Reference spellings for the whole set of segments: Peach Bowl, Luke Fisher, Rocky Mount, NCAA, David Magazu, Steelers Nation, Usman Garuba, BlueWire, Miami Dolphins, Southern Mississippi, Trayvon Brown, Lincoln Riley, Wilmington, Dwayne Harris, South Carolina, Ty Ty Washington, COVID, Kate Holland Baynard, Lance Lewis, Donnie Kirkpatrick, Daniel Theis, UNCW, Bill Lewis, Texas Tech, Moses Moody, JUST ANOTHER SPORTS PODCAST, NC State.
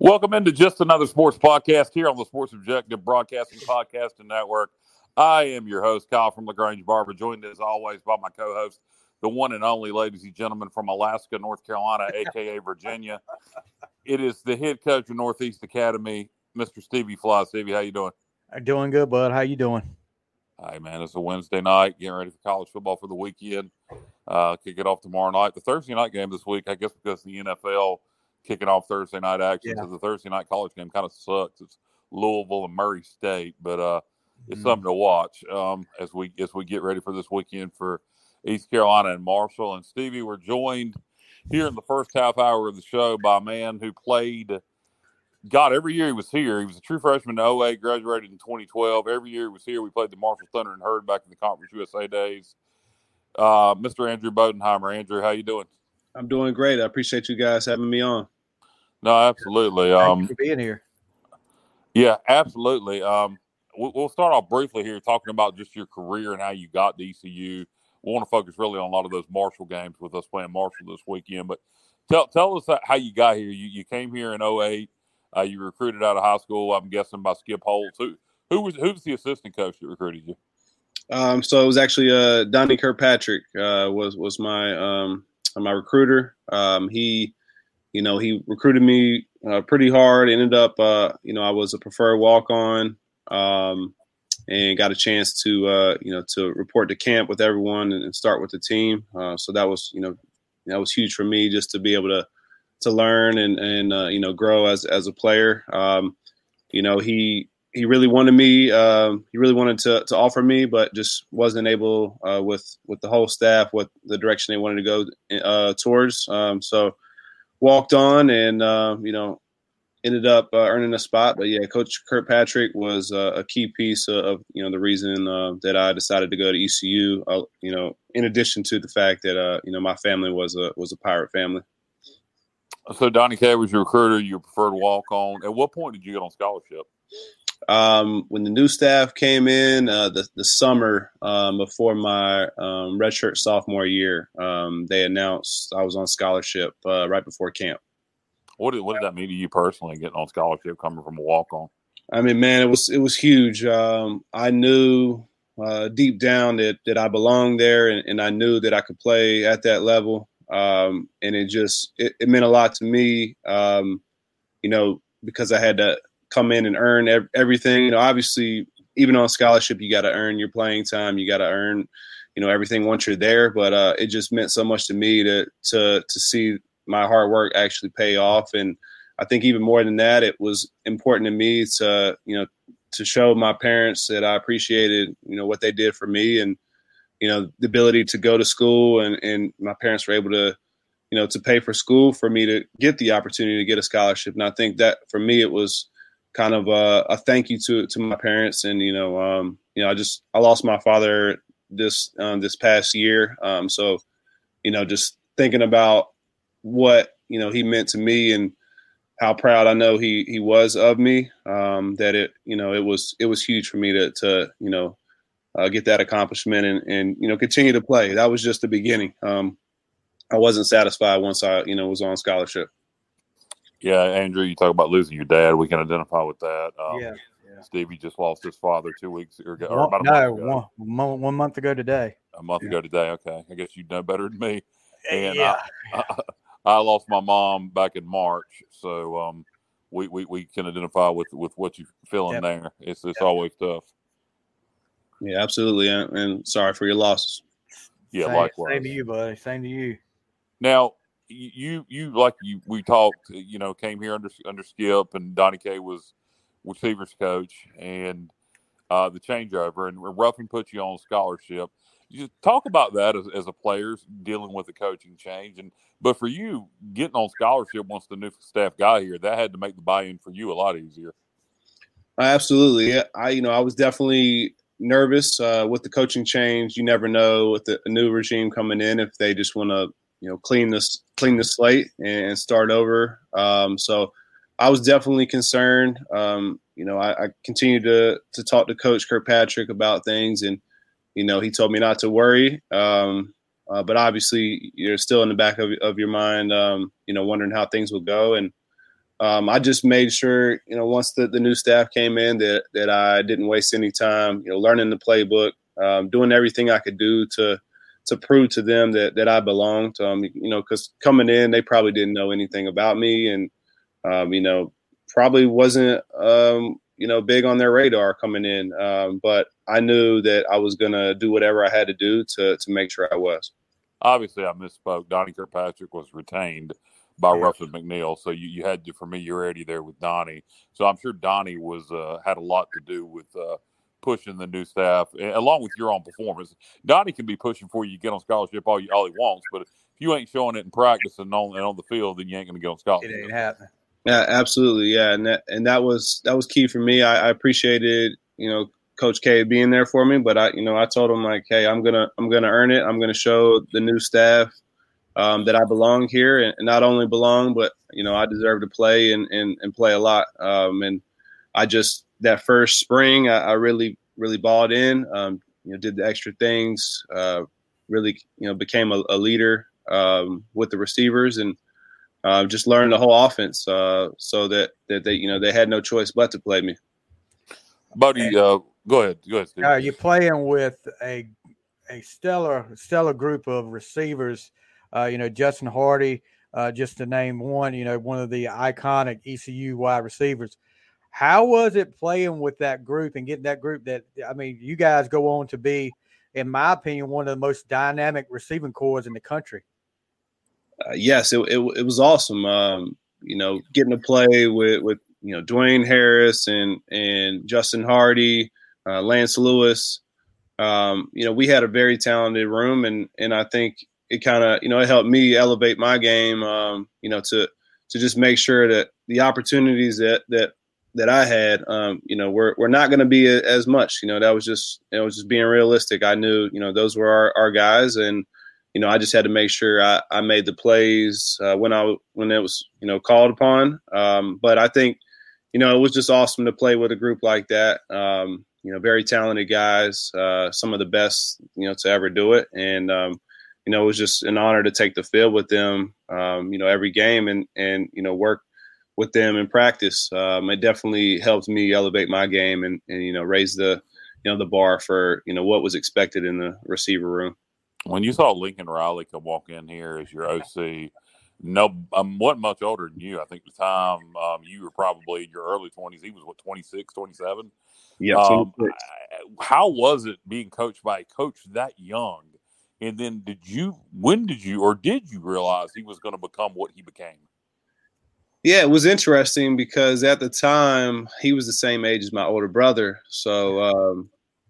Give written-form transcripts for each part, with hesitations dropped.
Welcome into Just Another Sports Podcast here on the Sports Objective Broadcasting Podcasting Network. I am your host, Kyle from LaGrange Barber, joined as always by my co-host, the one and only, ladies and gentlemen, from Alaska, North Carolina, a.k.a. Virginia. It is the head coach of Northeast Academy, Mr. Stevie Fly. Stevie, how you doing? I'm doing good, bud. How you doing? Hey, man, it's a Wednesday night, getting ready for college football for the weekend. Kick it off tomorrow night. The Thursday night game this week, I guess because the NFL – kicking off Thursday night action, because the Thursday night college game kind of sucks. It's Louisville and Murray State, but it's something to watch as we get ready for this weekend for East Carolina and Marshall. And Stevie, we're joined here in the first half hour of the show by a man who played, God, every year he was here. He was a true freshman in 2008, graduated in 2012. Every year he was here. We played the Marshall Thunder and Herd back in the Conference USA days. Mr. Andrew Bodenheimer. Andrew, how you doing? I'm doing great. I appreciate you guys having me on. No, absolutely. Thank you for being here. Yeah, absolutely. We'll start off briefly here talking about just your career and how you got to ECU. We want to focus really on a lot of those Marshall games with us playing Marshall this weekend. But tell us how you got here. You came here in 2008. You were recruited out of high school, I'm guessing, by Skip Holtz. Who was the assistant coach that recruited you? So it was actually Donnie Kirkpatrick was my my recruiter. He recruited me pretty hard. Ended up, I was a preferred walk-on, and got a chance to report to camp with everyone and start with the team. So that was huge for me, just to be able to learn and grow as a player. He really wanted me. He really wanted to offer me, but just wasn't able with the whole staff, what the direction they wanted to go towards. So walked on and, ended up earning a spot. But, yeah, Coach Kirkpatrick was a key piece of the reason that I decided to go to ECU, in addition to the fact that, my family was a Pirate family. So Donnie K was your recruiter, your preferred walk-on. At what point did you get on scholarship? When the new staff came in the summer before my redshirt sophomore year, they announced I was on scholarship right before camp. What did that mean to you personally, getting on scholarship coming from a walk-on? I mean, man, it was huge. I knew deep down that I belonged there, and I knew that I could play at that level. And it meant a lot to me, because I had to come in and earn everything. Obviously, even on scholarship, you got to earn your playing time. You got to earn, everything once you're there. But it just meant so much to me to see my hard work actually pay off. And I think even more than that, it was important to me to show my parents that I appreciated, what they did for me and, the ability to go to school. And my parents were able to pay for school for me to get the opportunity to get a scholarship. And I think that for me, it was kind of a thank you to my parents. And, I lost my father this past year. So, just thinking about what, he meant to me and how proud I know he was of me, that it was huge for me to get that accomplishment and continue to play. That was just the beginning. I wasn't satisfied once I, was on scholarship. Yeah, Andrew, you talk about losing your dad. We can identify with that. Yeah. Stevie just lost his father 2 weeks ago. One month ago today. A month ago today. Okay. I guess you know better than me. And yeah. I lost my mom back in March. So we can identify with what you're feeling there. It's always tough. Yeah, absolutely. And sorry for your losses. Yeah, likewise. Same to you, buddy. Same to you. Now, we talked, came here under Skip, and Donnie K was receivers coach, and the changeover, and Ruffin put you on scholarship. You talk about that as a player dealing with the coaching change, but for you getting on scholarship once the new staff got here, that had to make the buy-in for you a lot easier. Absolutely, I was definitely nervous with the coaching change. You never know with the new regime coming in if they just want to clean the slate and start over. So I was definitely concerned. I continued to talk to Coach Kirkpatrick about things, and he told me not to worry. But obviously, you're still in the back of your mind, wondering how things will go. And I just made sure, once the new staff came in, that I didn't waste any time, learning the playbook, doing everything I could do to prove to them that I belonged. Because coming in, they probably didn't know anything about me, and probably wasn't big on their radar coming in. But I knew that I was going to do whatever I had to do to make sure I was. Obviously, I misspoke. Donnie Kirkpatrick was retained by Ruffin McNeil, so you had your familiarity there with Donnie. So I'm sure Donnie was had a lot to do with pushing the new staff, along with your own performance. Donnie can be pushing for you, get on scholarship all he wants, but if you ain't showing it in practice and on the field, then you ain't going to get on scholarship. It ain't happening. Yeah, absolutely. Yeah, and that was key for me. I appreciated Coach K being there for me, but I told him, like, hey, I'm gonna earn it. I'm gonna show the new staff that I belong here, and not only belong, but I deserve to play and play a lot. And I just that first spring, I really really balled in. Did the extra things. Really, became a leader with the receivers and. Just learned the whole offense, so that they had no choice but to play me. Buddy, go ahead, Steve. You're playing with a stellar group of receivers. Justin Hardy, just to name one. One of the iconic ECU wide receivers. How was it playing with that group and getting that group? You guys go on to be, in my opinion, one of the most dynamic receiving corps in the country. Yes, it was awesome. Getting to play with Dwayne Harris and Justin Hardy, Lance Lewis. We had a very talented room, and I think it kind of it helped me elevate my game. To just make sure that the opportunities that I had, were not going to be as much. That was just being realistic. I knew those were our guys and. I just had to make sure I made the plays when it was called upon. But I think it was just awesome to play with a group like that. Very talented guys, some of the best to ever do it, and it was just an honor to take the field with them. Every game and work with them in practice. It definitely helped me elevate my game and raise the the bar for what was expected in the receiver room. When you saw Lincoln Riley come walk in here as your OC, I wasn't much older than you. I think at the time you were probably in your early 20s. He was, 26, 27? Yeah. How was it being coached by a coach that young? And then did you realize he was going to become what he became? Yeah, it was interesting because at the time he was the same age as my older brother. So,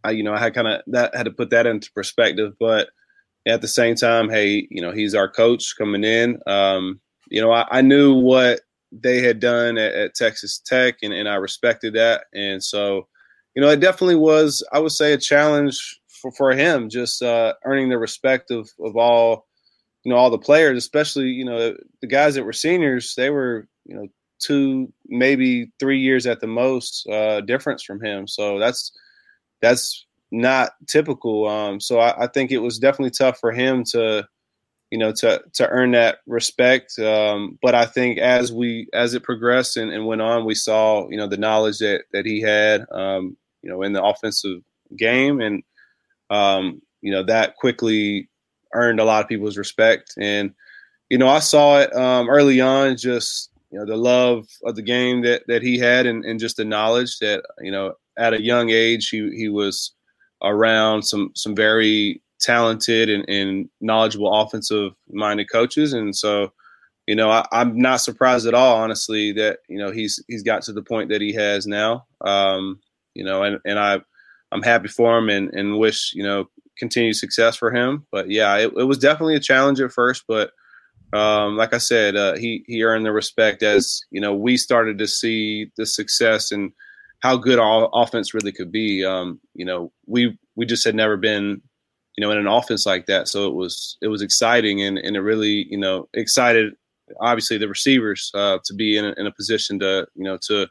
I had had to put that into perspective, but at the same time, hey, he's our coach coming in. I knew what they had done at Texas Tech, and I respected that. And so, it definitely was, I would say, a challenge for him, just earning the respect of all, all the players, especially, the guys that were seniors. They were, 2, maybe 3 years at the most difference from him. So that's not typical. So I think it was definitely tough for him to earn that respect. But I think as it progressed and went on, we saw, the knowledge that he had, in the offensive game. And, that quickly earned a lot of people's respect. And, I saw it early on, just, the love of the game that he had and just the knowledge that, at a young age, he was around some very talented and knowledgeable offensive-minded coaches. And so, I'm not surprised at all, honestly, that, he's got to the point that he has now. And I I'm happy for him and wish, you know, continued success for him. But yeah, it was definitely a challenge at first, but like I said, he earned the respect as, you know, we started to see the success and how good our offense really could be. You know, we just had never been, you know, in an offense like that. So it was exciting and it really, you know, excited obviously the receivers to be in a position to, you know, to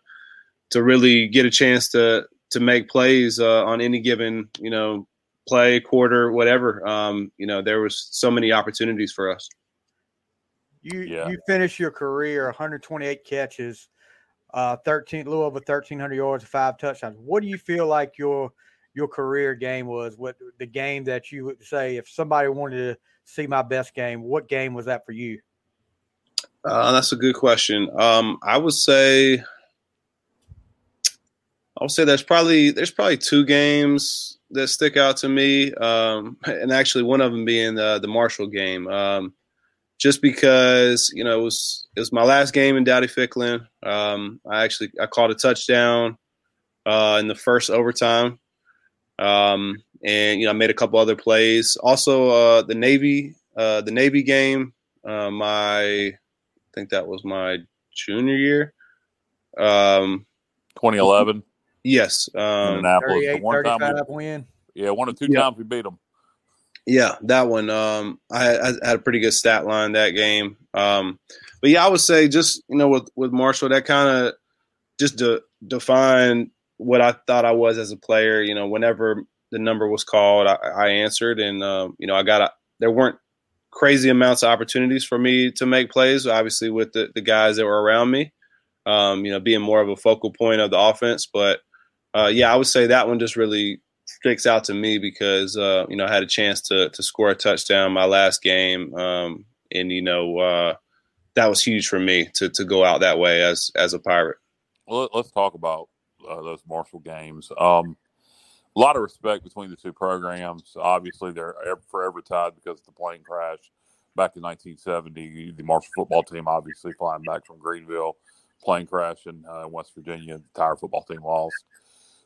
really get a chance to make plays on any given, you know, play, quarter, whatever. You know, there was so many opportunities for us. You finished your career 128 catches, 13, a little over 1,300 yards, 5 touchdowns. What do you feel like your career game was? What the game that you would say, if somebody wanted to see my best game, what game was that for you? That's a good question. I would say there's probably two games that stick out to me, and actually one of them being the Marshall game, just because, you know, it was my last game in Dowdy-Ficklen. I caught a touchdown in the first overtime. And, you know, I made a couple other plays. Also, the Navy game, I think that was my junior year. 2011. Yes. Indianapolis. One time win. Yeah, one or two times we beat them. Yeah, that one. I had a pretty good stat line that game. But, yeah, I would say just, you know, with Marshall, that kind of just defined – what I thought I was as a player. You know, whenever the number was called, I answered, and you know, there weren't crazy amounts of opportunities for me to make plays, obviously with the guys that were around me, you know, being more of a focal point of the offense. But yeah, I would say that one just really sticks out to me because you know, I had a chance to score a touchdown my last game, and you know, that was huge for me to go out that way as a Pirate. Well, let's talk about those Marshall games. A lot of respect between the two programs. Obviously, they're forever tied because of the plane crash back in 1970. The Marshall football team, obviously flying back from Greenville, plane crash in West Virginia. The entire football team lost.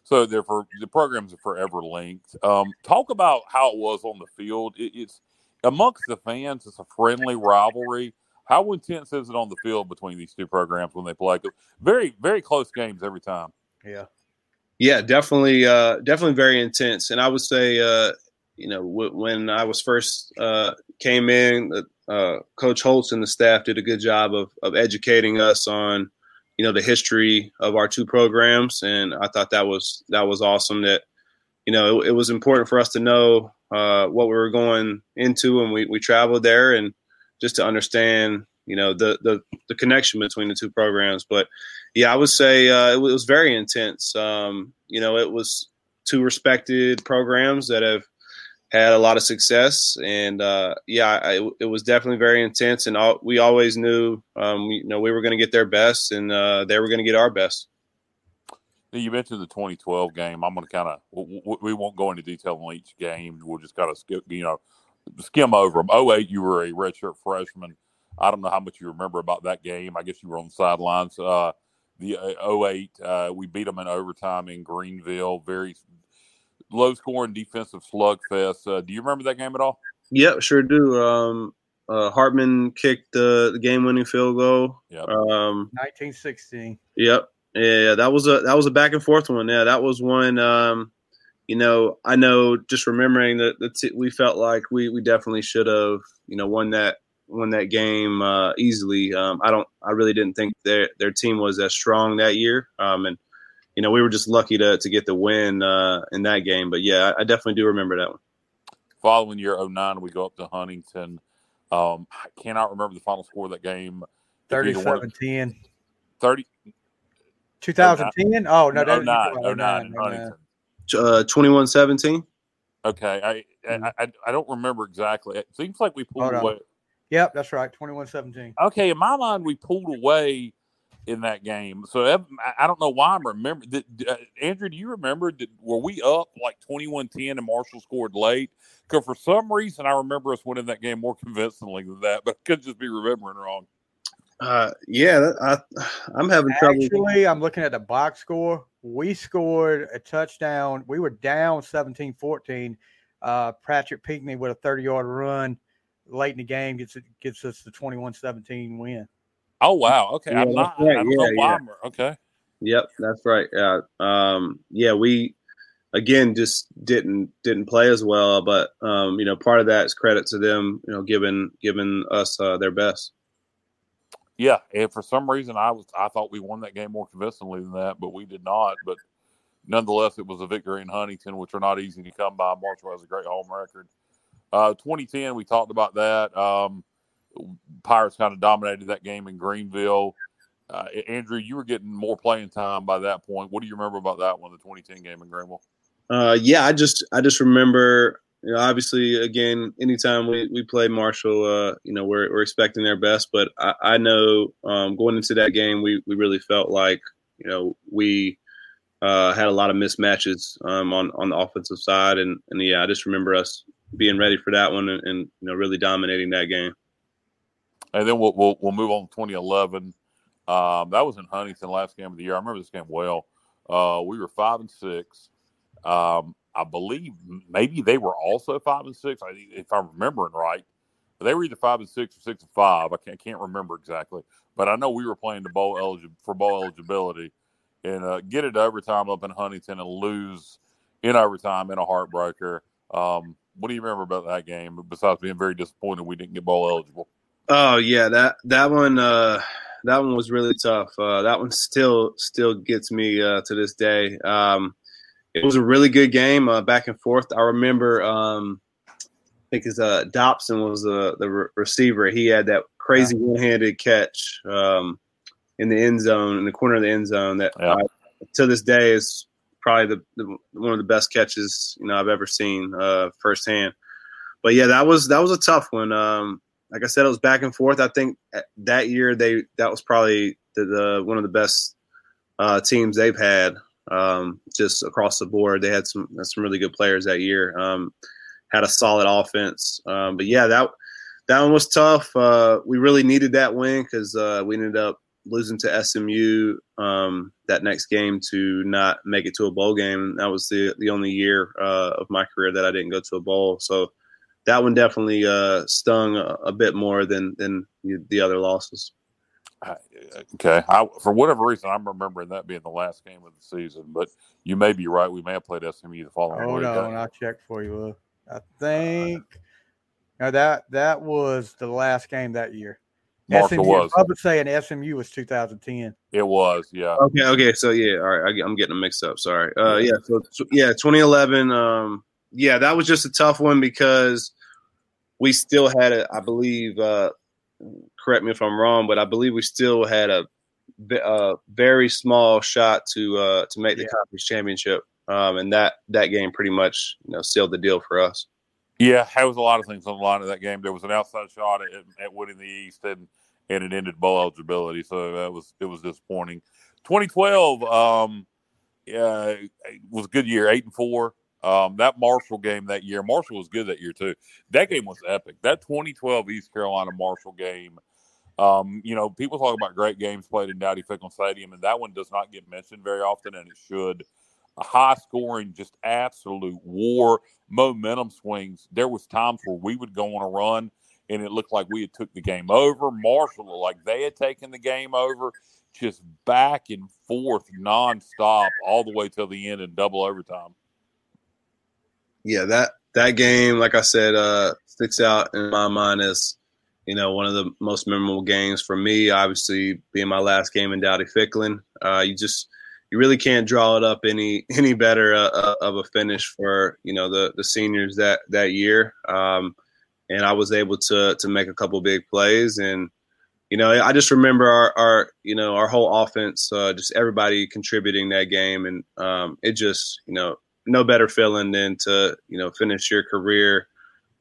So the programs are forever linked. Talk about how it was on the field. It's amongst the fans. It's a friendly rivalry. How intense is it on the field between these two programs when they play? Very, very close games every time. Yeah, definitely very intense. And I would say, you know, when I was first came in, Coach Holtz and the staff did a good job of educating us on, you know, the history of our two programs. And I thought that was awesome that, you know, it was important for us to know what we were going into when we traveled there, and just to understand, you know, the connection between the two programs. But yeah, I would say it was very intense. You know, it was two respected programs that have had a lot of success, and it was definitely very intense. And we always knew, you know, we were going to get their best, and they were going to get our best. You mentioned the 2012 game. I'm going to kind of we won't go into detail on each game. We'll just kind of skim over them. 2008, you were a redshirt freshman. I don't know how much you remember about that game. I guess you were on the sidelines. The 2008, we beat them in overtime in Greenville. Very low-scoring defensive slugfest. Do you remember that game at all? Yeah, sure do. Hartman kicked the game-winning field goal. Yep. 1916. Yep. Yeah, that was a back-and-forth one. Yeah, that was one, you know, I know just remembering that we felt like we definitely should have, you know, won that game easily. I really didn't think their team was as strong that year, and you know, we were just lucky to get the win in that game. But yeah, I definitely do remember that one. Following year 2009, we go up to Huntington. I cannot remember the final score of that game. 37-10. 2010. Oh no, 09 in Huntington. 21-17. Okay, I don't remember exactly. It seems like we pulled away. Yep, that's right, 21-17. Okay, in my mind, we pulled away in that game. So I don't know why I'm remembering. Andrew, do you remember? Were we up like 21-10 and Marshall scored late? Because for some reason, I remember us winning that game more convincingly than that, but I could just be remembering wrong. I'm having trouble. Actually, I'm looking at the box score. We scored a touchdown. We were down 17-14. Patrick Pinckney with a 30-yard run late in the game gets us the 21-17 win. Oh, wow. Okay. Yeah, I'm right. Okay. Yep, that's right. We again just didn't play as well, but part of that is credit to them, giving us their best. Yeah, and for some reason I thought we won that game more convincingly than that, but we did not. But nonetheless, it was a victory in Huntington, which are not easy to come by. Marshall has a great home record. 2010, we talked about that. Pirates kind of dominated that game in Greenville. Andrew, you were getting more playing time by that point. What do you remember about that one, the 2010 game in Greenville? I just remember, obviously, again, anytime we play Marshall, we're expecting their best. But I know going into that game, we really felt like, we had a lot of mismatches on the offensive side. And I just remember us being ready for that one and really dominating that game. And then we'll move on to 2011. That was in Huntington, last game of the year. I remember this game well. We were 5-6. I believe maybe they were also 5-6, if I'm remembering right. But they were either 5-6 or 6-5. I can't remember exactly. But I know we were playing the bowl for bowl eligibility and get it to overtime up in Huntington and lose in overtime in a heartbreaker. What do you remember about that game besides being very disappointed we didn't get bowl eligible? Oh, yeah, that one. That one was really tough. That one still gets me to this day. It was a really good game, back and forth. I remember, I think it's Dobson was the receiver. He had that crazy one-handed catch in the end zone, in the corner of the end zone. That to this day is probably the one of the best catches I've ever seen firsthand. But yeah, that was a tough one. Like I said, it was back and forth. I think that year that was probably the one of the best teams they've had just across the board. They had some really good players that year. Had a solid offense, but yeah, that one was tough. We really needed that win because we ended up losing to SMU that next game to not make it to a bowl game. That was the only year of my career that I didn't go to a bowl. So. That one definitely stung a bit more than the other losses. Okay. For whatever reason, I'm remembering that being the last game of the season, but you may be right. We may have played SMU the following week. Hold on, I'll check for you. I think that was the last game that year. Marshall was. I would say an SMU was 2010. It was, yeah. Okay. So, yeah, all right. I'm getting them mixed up. Sorry. So, 2011. That was just a tough one because we still had I believe, correct me if I'm wrong, but I believe we still had a very small shot to make the conference championship, and that game pretty much sealed the deal for us. Yeah, there was a lot of things on the line in that game. There was an outside shot at winning the East, and it ended bowl eligibility, so it was disappointing. 2012 was a good year, 8-4. That Marshall game that year, Marshall was good that year too. That game was epic. That 2012 East Carolina Marshall game, people talk about great games played in Dowdy-Ficklen Stadium, and that one does not get mentioned very often, and it should. A high scoring, just absolute war, momentum swings. There was times where we would go on a run, and it looked like we had took the game over. Marshall looked like they had taken the game over. Just back and forth nonstop all the way till the end in double overtime. Yeah, that game, like I said, sticks out in my mind as, one of the most memorable games for me, obviously being my last game in Dowdy-Ficklen. You really can't draw it up any better of a finish for, the seniors that year. And I was able to make a couple big plays. And, I just remember our whole offense, just everybody contributing that game. And it just, no better feeling than to, finish your career,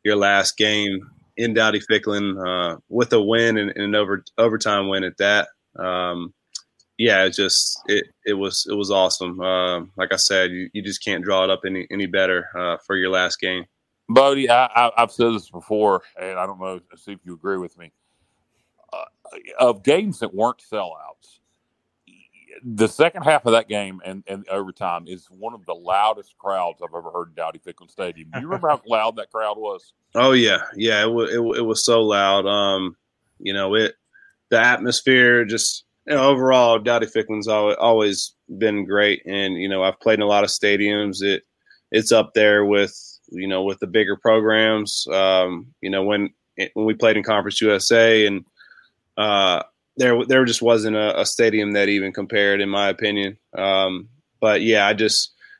your last game in Dowdy-Ficklen with a win and an overtime win at that. It was awesome. Like I said, you just can't draw it up any better for your last game. Bodie, I've said this before, and I don't know, see if you agree with me. of games that weren't sellouts, the second half of that game and overtime is one of the loudest crowds I've ever heard in Dowdy-Ficklen Stadium. Do you remember how loud that crowd was? Oh, yeah. Yeah, it was so loud. You know, the atmosphere just – you know, overall, Dowdy-Ficklen's always been great. And, you know, I've played in a lot of stadiums. It's up there with, you know, with the bigger programs. You know, when we played in Conference USA and there just wasn't a stadium that even compared, in my opinion. But yeah,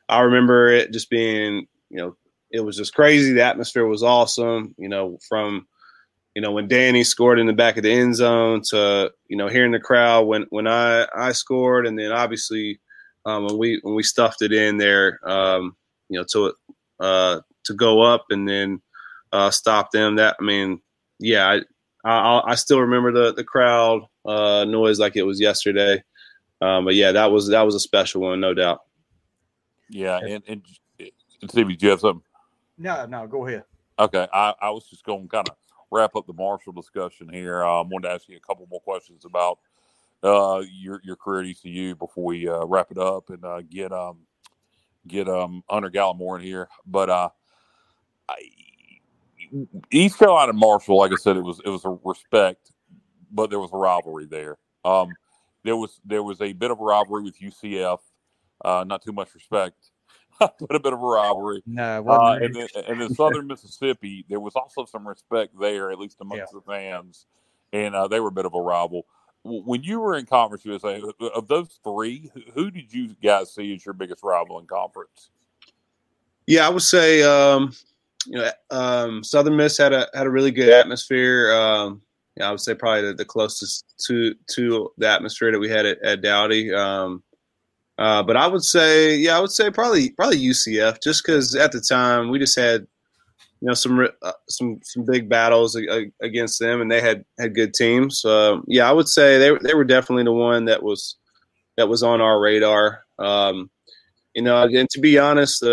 I remember it just being, you know, it was just crazy. The atmosphere was awesome, you know, from, you know, when Danny scored in the back of the end zone to, you know, hearing the crowd when I scored. And then obviously when we stuffed it in there, you know, to go up and then stop them. That, I mean, yeah, I still remember the crowd noise like it was yesterday. But yeah, that was a special one, no doubt. Yeah, and Stevie, do you have something? No, go ahead. Okay, I was just going to kind of wrap up the Marshall discussion here. I wanted to ask you a couple more questions about your career at ECU before we wrap it up and get Hunter Gallimore in here, but East Carolina and Marshall, like I said, it was a respect, but there was a rivalry there. There was a bit of a rivalry with UCF, not too much respect, but a bit of a rivalry. No, and then Southern Mississippi, there was also some respect there, at least amongst the fans, and they were a bit of a rival. When you were in Conference USA, of those three, who did you guys see as your biggest rival in conference? Yeah, I would say, you know, Southern Miss had a really good atmosphere. Yeah, I would say probably the closest to the atmosphere that we had at Dowdy. But I would say, yeah, probably UCF, just because at the time we just had, you know, some big battles against them, and they had good teams. Yeah, I would say they were definitely the one that was on our radar. You know, and to be honest,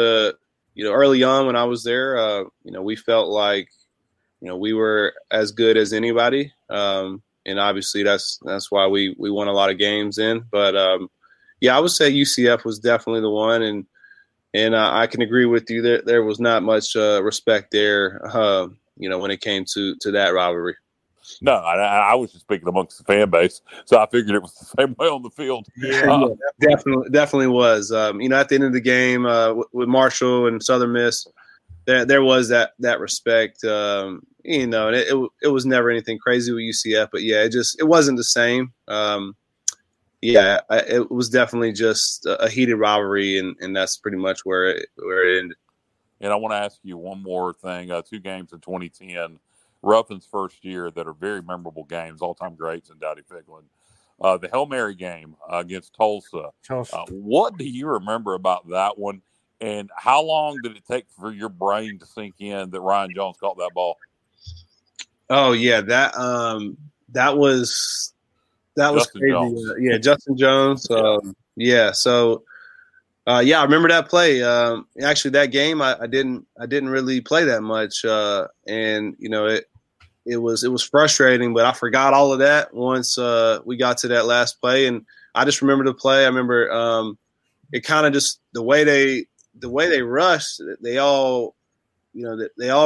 you know, early on when I was there, you know, we felt like, you know, we were as good as anybody, and obviously that's why we won a lot of games in. But yeah, I would say UCF was definitely the one, and. And I can agree with you that there was not much respect there, you know, when it came to that rivalry. No, I was just speaking amongst the fan base, so I figured it was the same way on the field. Yeah, definitely was. You know, at the end of the game with Marshall and Southern Miss, there was that respect. You know, and it was never anything crazy with UCF, but yeah, it wasn't the same. Yeah, it was definitely just a heated rivalry, and that's pretty much where it ended. And I want to ask you one more thing. Two games in 2010, Ruffin's first year, that are very memorable games, all-time greats in Dowdy-Ficklen. The Hail Mary game against Tulsa. What do you remember about that one, and how long did it take for your brain to sink in that Ryan Jones caught that ball? Oh, yeah, that was – that was crazy. Yeah, Justin Jones. Yeah, so yeah, I remember that play. Actually, that game I didn't really play that much, and you know it was frustrating. But I forgot all of that once we got to that last play, and I just remember the play. I remember it kind of just the way they rushed. They all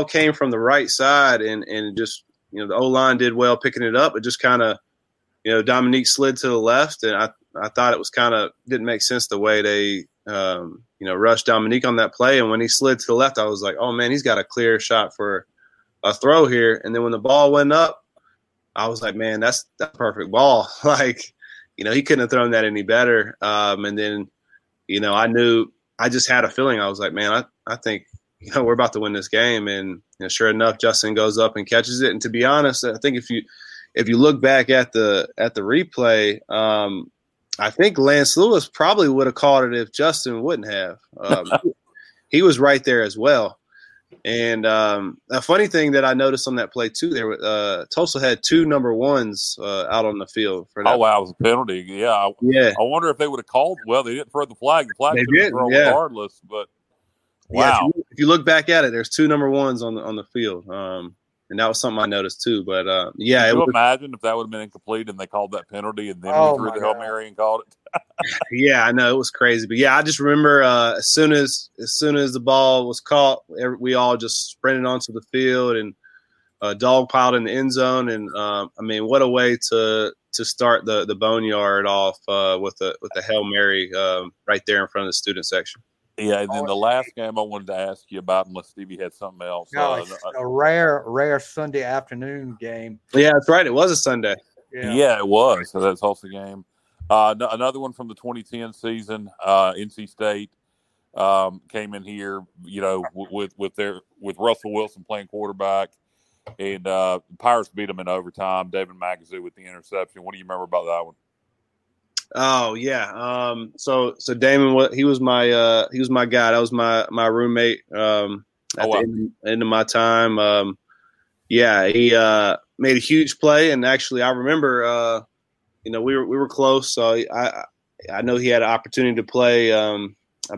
came from the right side, and just, you know, the O-line did well picking it up, but just kind of. You know, Dominique slid to the left, and I thought it was kind of didn't make sense the way they, you know, rushed Dominique on that play. And when he slid to the left, I was like, oh, man, he's got a clear shot for a throw here. And then when the ball went up, I was like, man, that's the perfect ball. Like, you know, he couldn't have thrown that any better. And then, you know, I knew – I just had a feeling. I was like, man, I think, you know, we're about to win this game. And you know, sure enough, Justin goes up and catches it. And to be honest, I think if you look back at the replay, I think Lance Lewis probably would have called it if Justin wouldn't have. He was right there as well. And a funny thing that I noticed on that play too, there Tulsa had two number ones out on the field for that. Oh wow, it was a penalty. Yeah, I wonder if they would have called. Well, they didn't throw the flag. The flag was thrown regardless. But wow, yeah, if you look back at it, there's two number ones on the field. And that was something I noticed too. But yeah, can you imagine if that would have been incomplete and they called that penalty and then we threw the Hail Mary and called it? Yeah, I know it was crazy, but yeah, I just remember as soon as the ball was caught, we all just sprinted onto the field and dogpiled in the end zone. And I mean, what a way to start the boneyard off with a Hail Mary right there in front of the student section. Yeah, and then the last game I wanted to ask you about, unless Stevie had something else. No, it's a rare Sunday afternoon game. Yeah, that's right. It was a Sunday. Yeah, it was. So that's Tulsa game. Another one from the 2010 season. NC State came in here, you know, with Russell Wilson playing quarterback, and Pirates beat them in overtime. David Magazu with the interception. What do you remember about that one? Oh yeah. So Damon, he was my guy. That was my roommate. At the end of my time. Yeah, he made a huge play, and actually, I remember. You know, we were close. So I know he had an opportunity to play. I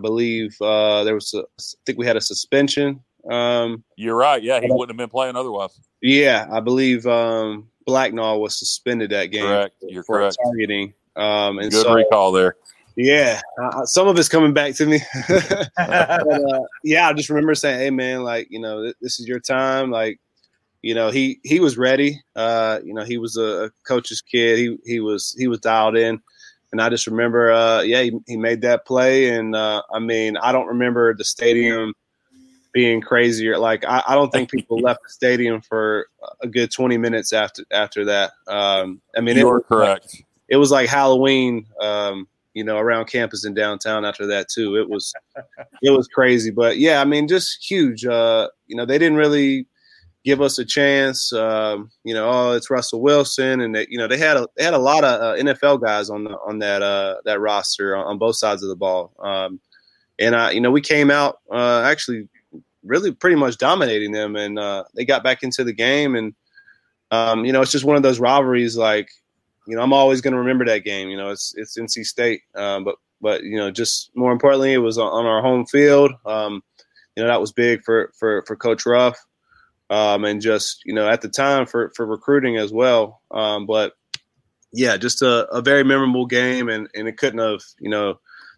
believe we had a suspension. You're right. Yeah, he wouldn't have been playing otherwise. Yeah, I believe Blacknall was suspended that game. Correct. You're correct. Targeting. And good recall there. Yeah, some of it's coming back to me. but yeah, I just remember saying, "Hey, man, like you know, this is your time." Like you know, he was ready. You know, he was a coach's kid. He was dialed in, and I just remember, he made that play. And I mean, I don't remember the stadium being crazier. Like I don't think people left the stadium for a good 20 minutes after that. I mean, you're correct. It was like Halloween, you know, around campus and downtown after that too. It was crazy. But, yeah, I mean, just huge. You know, they didn't really give us a chance. You know, it's Russell Wilson. And, they had a lot of NFL guys on that roster on both sides of the ball. And we came out actually really pretty much dominating them. And they got back into the game. And, you know, it's just one of those rivalries like, you know, I'm always going to remember that game. You know, it's NC State, but you know, just more importantly, it was on our home field. You know, that was big for Coach Ruff, and just you know at the time for recruiting as well. But yeah, just a very memorable game, and it couldn't have the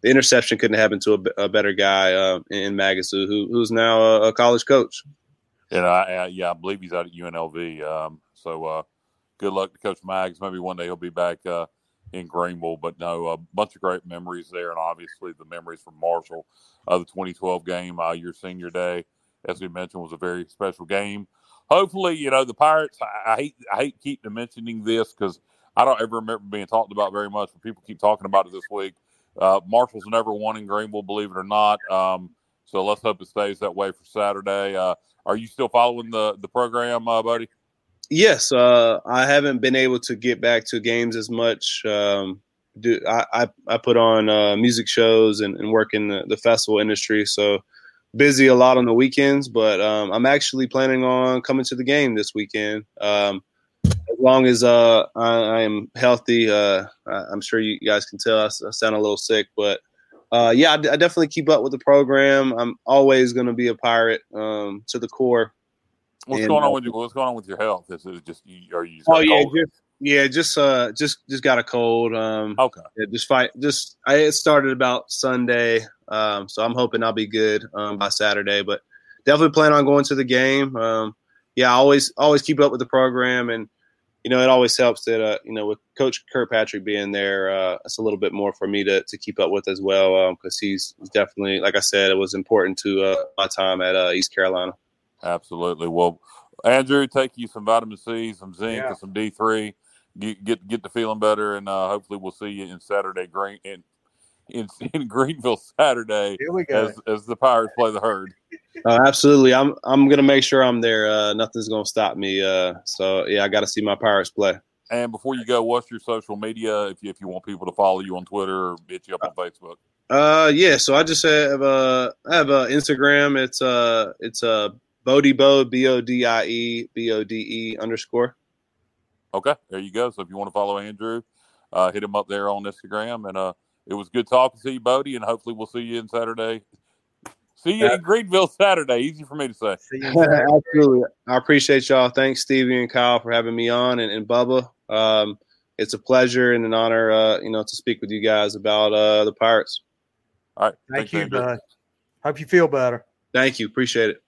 interception couldn't happen to a better guy in Magazu, who's now a college coach. And I believe he's out at UNLV. Good luck to Coach Mags. Maybe one day he'll be back in Greenville. But no, a bunch of great memories there, and obviously the memories from Marshall. The 2012 game, your senior day, as we mentioned, was a very special game. Hopefully, you know the Pirates. I hate keep mentioning this because I don't ever remember being talked about very much. But people keep talking about it this week. Marshall's never won in Greenville, believe it or not. So let's hope it stays that way for Saturday. Are you still following the program, buddy? Yes, I haven't been able to get back to games as much. I put on music shows and work in the festival industry, so busy a lot on the weekends. But I'm actually planning on coming to the game this weekend. As long as I am healthy, I'm sure you guys can tell I sound a little sick. But, yeah, I definitely keep up with the program. I'm always going to be a Pirate to the core. What's going on with your health? Just got a cold. Okay. Yeah, it started about Sunday, so I'm hoping I'll be good by Saturday. But definitely plan on going to the game. Yeah, I always keep up with the program, and you know it always helps that with Coach Kirkpatrick being there, it's a little bit more for me to keep up with as well because he's definitely, like I said, it was important to my time at East Carolina. Absolutely. Well, Andrew, take you some vitamin C, some zinc, and some D3. Get to feeling better, and hopefully we'll see you in Saturday in Greenville Saturday. Here we go. As the Pirates play the Herd. Absolutely. I'm gonna make sure I'm there. Nothing's gonna stop me. So yeah, I got to see my Pirates play. And before you go, what's your social media if you want people to follow you on Twitter or hit you up on Facebook? Yeah. So I just have I have Instagram. It's Bodie, BODIE_. Okay, there you go. So if you want to follow Andrew, hit him up there on Instagram. And it was good talking to you, Bodie, and hopefully we'll see you in Saturday. See you in Greenville Saturday. Easy for me to say. Absolutely. I appreciate y'all. Thanks, Stevie and Kyle, for having me on, and Bubba. It's a pleasure and an honor, to speak with you guys about the Pirates. All right. Thank you, bud. Hope you feel better. Thank you. Appreciate it.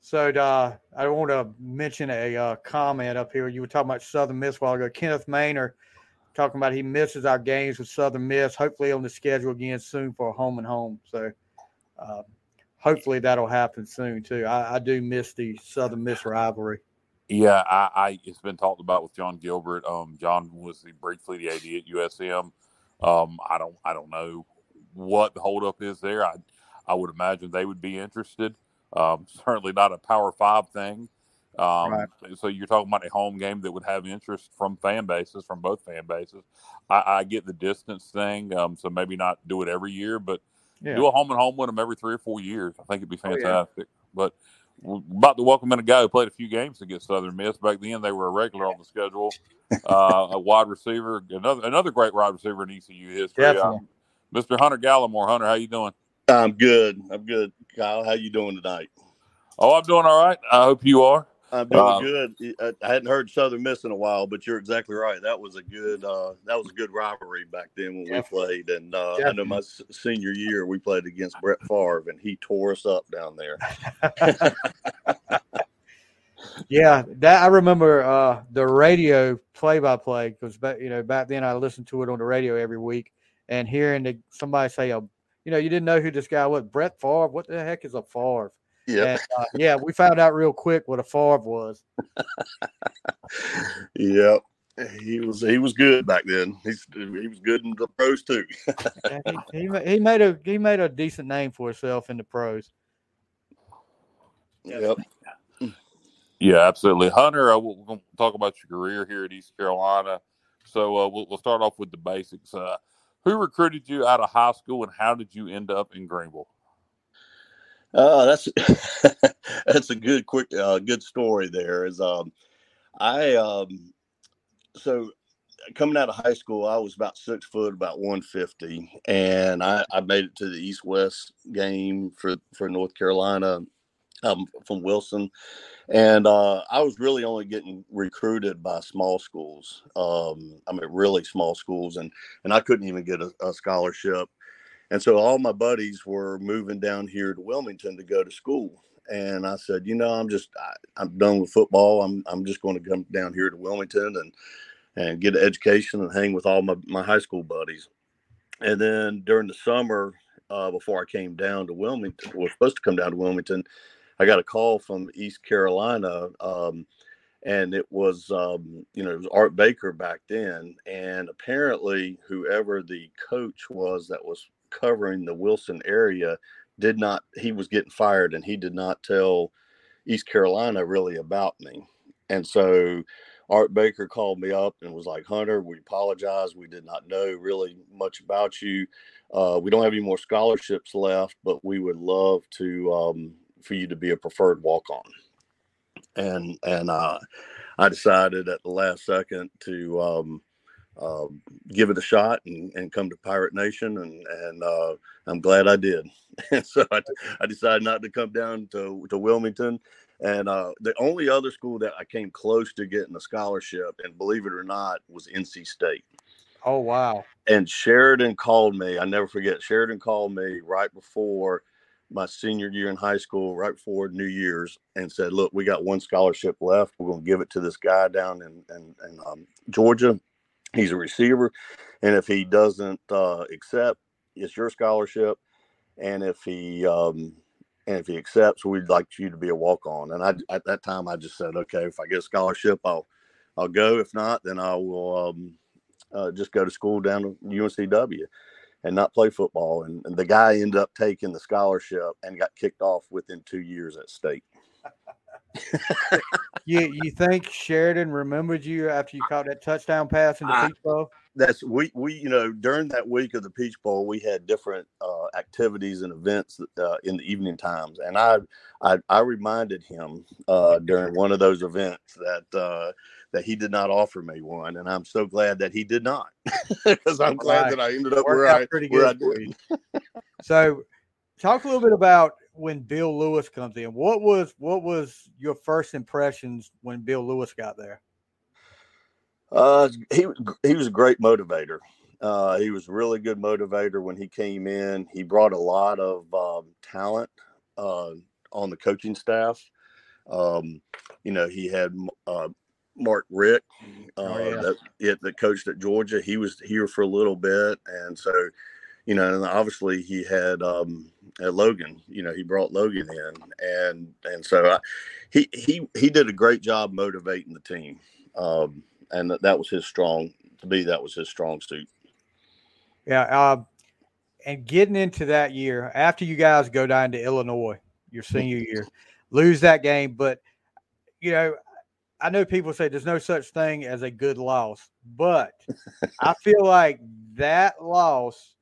So I want to mention a comment up here. You were talking about Southern Miss a while ago. Kenneth Maynard talking about he misses our games with Southern Miss. Hopefully on the schedule again soon for a home and home. So hopefully that'll happen soon too. I do miss the Southern Miss rivalry. Yeah, it's been talked about with John Gilbert. John was briefly the AD at USM. I don't know what the holdup is there. I would imagine they would be interested. Certainly not a Power 5 thing. Right. So you're talking about a home game that would have interest from fan bases, from both fan bases. I get the distance thing, so maybe not do it every year, but do a home and home with them every 3 or 4 years. I think it'd be fantastic. Oh, yeah. But we're about to welcome in a guy who played a few games against Southern Miss. Back then, they were a regular on the schedule, a wide receiver, another great wide receiver in ECU history. Mr. Hunter Gallimore. Hunter, how you doing? I'm good. Kyle, how you doing tonight? Oh, I'm doing all right. I hope you are. I'm doing good. I hadn't heard Southern Miss in a while, but you're exactly right. That was a good rivalry back then when we played. And I know my senior year we played against Brett Favre, and he tore us up down there. I remember the radio play-by-play because back then I listened to it on the radio every week, and hearing somebody say, you didn't know who this guy was, Brett Favre. What the heck is a Favre? Yeah, and, we found out real quick what a Favre was. Yeah, he was good back then. He was good in the pros too. he made a decent name for himself in the pros. Yep. Yeah, absolutely, Hunter. We're going to talk about your career here at East Carolina. So we'll start off with the basics. Who recruited you out of high school, and how did you end up in Greenville? That's a good, quick, good story. There is, so coming out of high school, I was about 6 foot, about 150, and I made it to the East-West game for North Carolina. I'm from Wilson, and I was really only getting recruited by small schools. Really small schools, and I couldn't even get a scholarship. And so all my buddies were moving down here to Wilmington to go to school. And I said, I'm done with football. I'm just going to come down here to Wilmington and get an education and hang with all my high school buddies. And then during the summer, before I came down to Wilmington, was supposed to come down to Wilmington, I got a call from East Carolina, and it was, it was Art Baker back then. And apparently whoever the coach was that was covering the Wilson area he was getting fired, and he did not tell East Carolina really about me. And so Art Baker called me up and was like, Hunter, we apologize. We did not know really much about you. We don't have any more scholarships left, but we would love to, for you to be a preferred walk-on. And I decided at the last second to, give it a shot and come to Pirate Nation, and I'm glad I did. And so I decided not to come down to Wilmington, and the only other school that I came close to getting a scholarship, and believe it or not, was NC State. Oh wow! And Sheridan called me. I never forget. Sheridan called me right before my senior year in high school, right before New Year's, and said, "Look, we got one scholarship left. We're going to give it to this guy down in Georgia. He's a receiver, and if he doesn't accept, it's your scholarship. And if he accepts, we'd like you to be a walk-on." And I, at that time, I just said, "Okay, if I get a scholarship, I'll go. If not, then I will just go to school down to UNCW and not play football." And the guy ended up taking the scholarship and got kicked off within 2 years at state. You think Sheridan remembered you after you caught that touchdown pass in the Peach Bowl? That's we during that week of the Peach Bowl, we had different activities and events in the evening times, and I reminded him during one of those events that he did not offer me one, and I'm so glad that he did not, because I'm glad that I ended up where I did. So Talk a little bit about when Bill Lewis comes in. What was your first impressions when Bill Lewis got there? He was a great motivator. He was a really good motivator when he came in. He brought a lot of talent on the coaching staff. He had Mark Richt, that coached at Georgia. He was here for a little bit, and so and obviously he had at Logan. He brought Logan in, and so he did a great job motivating the team, and that was his strong. To me, that was his strong suit. Yeah, and getting into that year, after you guys go down to Illinois, your senior year, lose that game. But, I know people say there's no such thing as a good loss. But I feel like that loss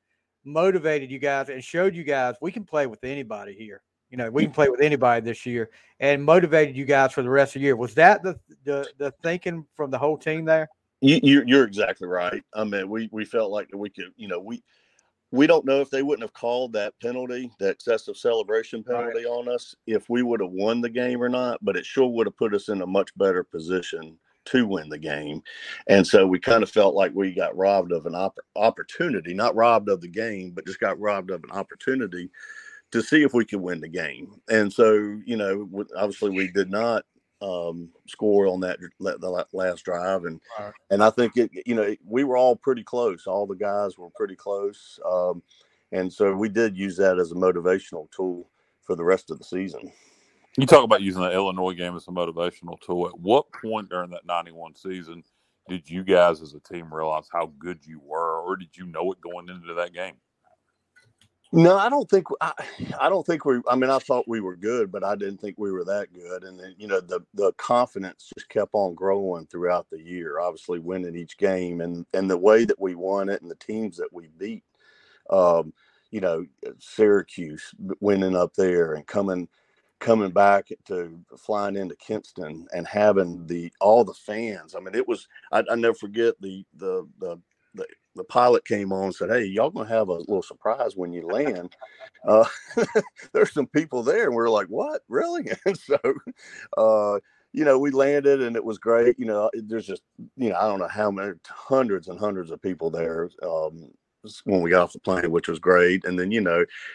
motivated you guys and showed you guys we can play with anybody here. We can play with anybody this year, and motivated you guys for the rest of the year. Was that the thinking from the whole team there? You're exactly right. I mean, we felt like we could, we don't know if they wouldn't have called that penalty, the excessive celebration penalty on us, if we would have won the game or not, but it sure would have put us in a much better position to win the game. And so we kind of felt like we got robbed of an opportunity, not robbed of the game, but just got robbed of an opportunity to see if we could win the game. And so, obviously we did not score on the last drive, and I think we were all pretty close. All the guys were pretty close, and so we did use that as a motivational tool for the rest of the season. You talk about using the Illinois game as a motivational tool. At what point during that 91 season did you guys as a team realize how good you were, or did you know it going into that game? No, I thought we were good, but I didn't think we were that good. And then, the confidence just kept on growing throughout the year, obviously winning each game and the way that we won it and the teams that we beat, Syracuse winning up there and coming back to flying into Kinston and having all the fans. I mean, it was, I never forget the pilot came on and said, "Hey, y'all gonna have a little surprise when you land. There's some people there." And we were like, "What? Really?" And so, we landed and it was great. There's just, I don't know how many hundreds and hundreds of people there when we got off the plane, which was great. And then,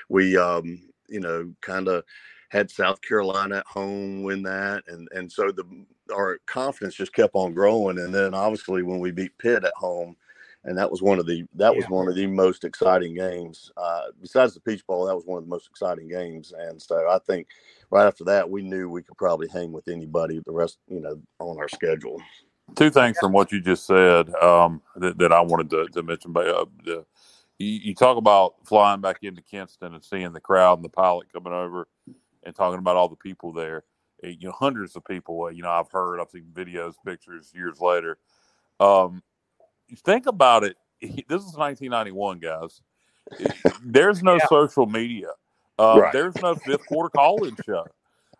we, kind of had South Carolina at home win that. And so our confidence just kept on growing. And then obviously when we beat Pitt at home, and that was one of the most exciting games. Besides the Peach Bowl, that was one of the most exciting games. And so I think right after that, we knew we could probably hang with anybody the rest, on our schedule. Two things from what you just said that I wanted to mention. You talk about flying back into Kinston and seeing the crowd and the pilot coming over and talking about all the people there. Hundreds of people, I've seen videos, pictures years later. Think about it. This is 1991, guys. There's no social media. Right. There's no fifth quarter call-in show.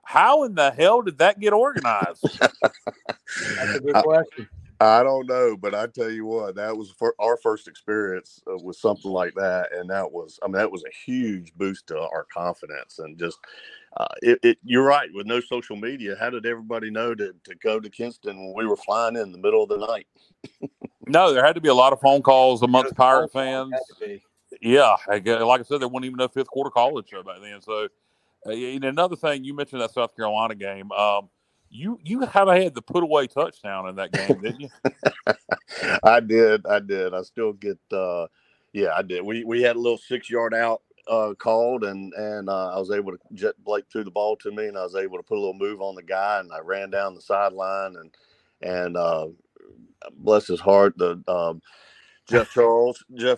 How in the hell did that get organized? That's a good question. I don't know, but I tell you what, that was our first experience with something like that, and that was a huge boost to our confidence. And just, you're right. With no social media, how did everybody know to go to Kinston when we were flying in the middle of the night? No, there had to be a lot of phone calls amongst Pirate fans. Yeah, like I said, there wasn't even no fifth quarter college show back then. So, another thing you mentioned, that South Carolina game. You kind of had the put away touchdown in that game, didn't you? I did. I still get. I did. We had a little 6-yard out called, and I was able to jet Blake threw the ball to me, and I was able to put a little move on the guy, and I ran down the sideline, and bless his heart, the Jeff Charles. He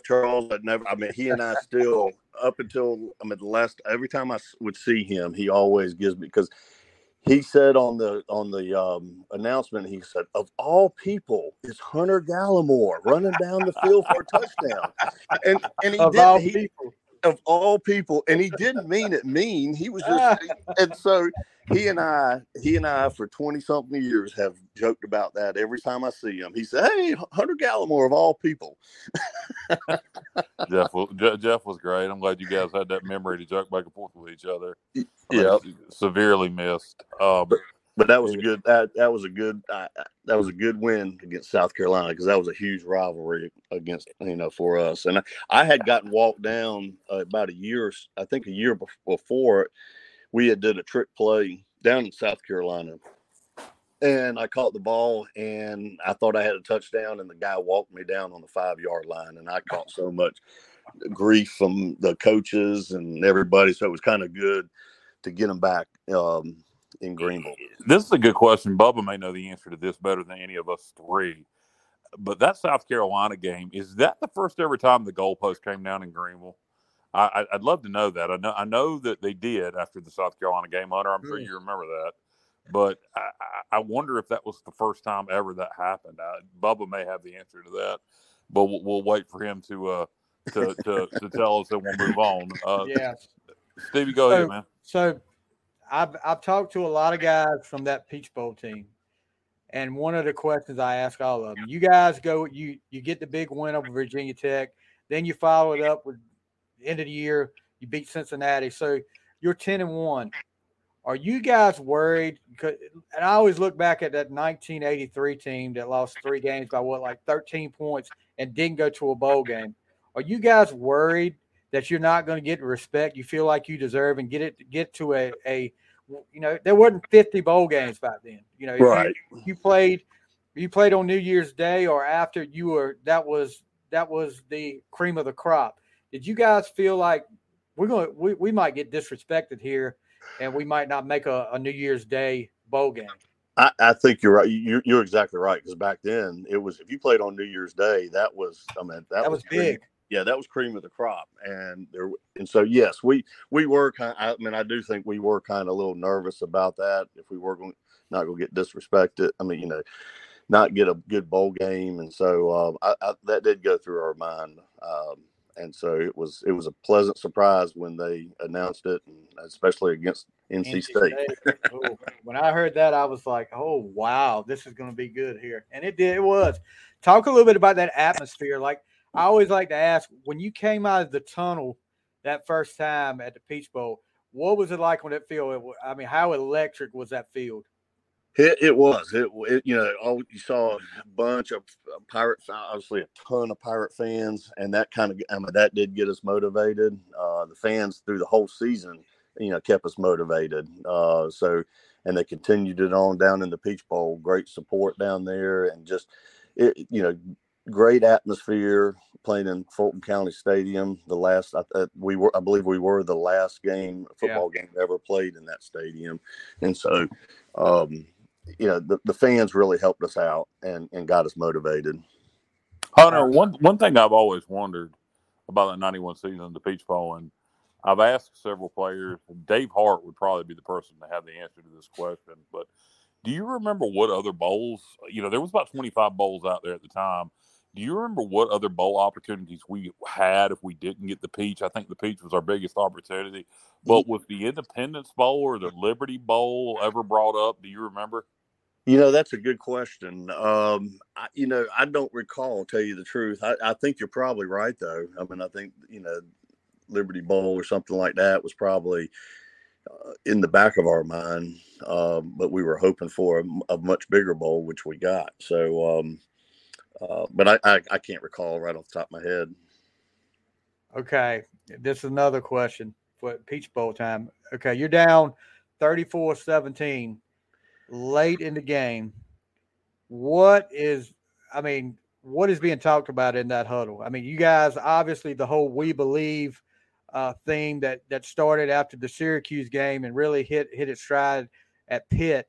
and I still up until the last. Every time I would see him, he always gives me because. He said on the announcement, he said, "Of all people, it's Hunter Gallimore running down the field for a touchdown." And he did. of all people, and he didn't mean it mean. He was just, and so he and I for 20 something years have joked about that. Every time I see him, he said, "Hey, Hunter Gallimore of all people." Jeff was great. I'm glad you guys had that memory to joke back and forth with each other. Yeah, severely missed. But that was a good. That was a good win against South Carolina, because that was a huge rivalry against, for us. And I had gotten walked down about a year before. We had did a trick play down in South Carolina, and I caught the ball, and I thought I had a touchdown, and the guy walked me down on the 5-yard line, and I caught so much grief from the coaches and everybody. So it was kind of good to get them back. In Greenville. This is a good question. Bubba may know the answer to this better than any of us three. But that South Carolina game, is that the first ever time the goalpost came down in Greenville? I'd love to know that. I know that they did after the South Carolina game, Hunter. I'm sure you remember that. But I wonder if that was the first time ever that happened. Bubba may have the answer to that, but we'll wait for him to tell us, and we'll move on. Stevie, go ahead, man. So. I've talked to a lot of guys from that Peach Bowl team, and one of the questions I ask all of them: you guys go, you get the big win over Virginia Tech, then you follow it up with end of the year, you beat Cincinnati, so you're 10-1. Are you guys worried? And I always look back at that 1983 team that lost 3 games by 13 points and didn't go to a bowl game. Are you guys worried that you're not going to get the respect you feel like you deserve and get to a there wasn't 50 bowl games back then. Right. You played on New Year's Day or after, that was the cream of the crop. Did you guys feel like we might get disrespected here and we might not make a New Year's Day bowl game? I think you're right. You're exactly right, because back then it was, if you played on New Year's Day, that was big. Yeah, that was cream of the crop, and so yes, we were kind. I mean, I do think we were kind of a little nervous about that. If we were not going to get disrespected, not get a good bowl game, and so that did go through our mind. And so it was a pleasant surprise when they announced it, and especially against NC State. Cool. When I heard that, I was like, "Oh wow, this is going to be good here," and it did. It was. Talk a little bit about that atmosphere, like. I always like to ask, when you came out of the tunnel that first time at the Peach Bowl, what was it like on that field? I mean, how electric was that field? It was. You saw a bunch of Pirates, obviously a ton of Pirate fans, and that that did get us motivated. The fans through the whole season, kept us motivated. And they continued it on down in the Peach Bowl. Great support down there, and just great atmosphere, playing in Fulton County Stadium. The last I believe we were the last football game ever played in that stadium, and so the fans really helped us out and got us motivated. Hunter, one thing I've always wondered about that 91 season, the Peach Bowl, and I've asked several players. Dave Hart would probably be the person to have the answer to this question, but do you remember what other bowls? There was about 25 bowls out there at the time. Do you remember what other bowl opportunities we had if we didn't get the Peach? I think the Peach was our biggest opportunity. But was the Independence Bowl or the Liberty Bowl ever brought up? Do you remember? That's a good question. I don't recall, tell you the truth. I think you're probably right, though. I mean, I think, Liberty Bowl or something like that was probably in the back of our mind. But we were hoping for a much bigger bowl, which we got. So, but I can't recall right off the top of my head. Okay. This is another question for Peach Bowl time. Okay. You're down 34-17 late in the game. What is being talked about in that huddle? I mean, you guys, obviously the whole "we believe" theme that started after the Syracuse game and really hit its stride at Pitt.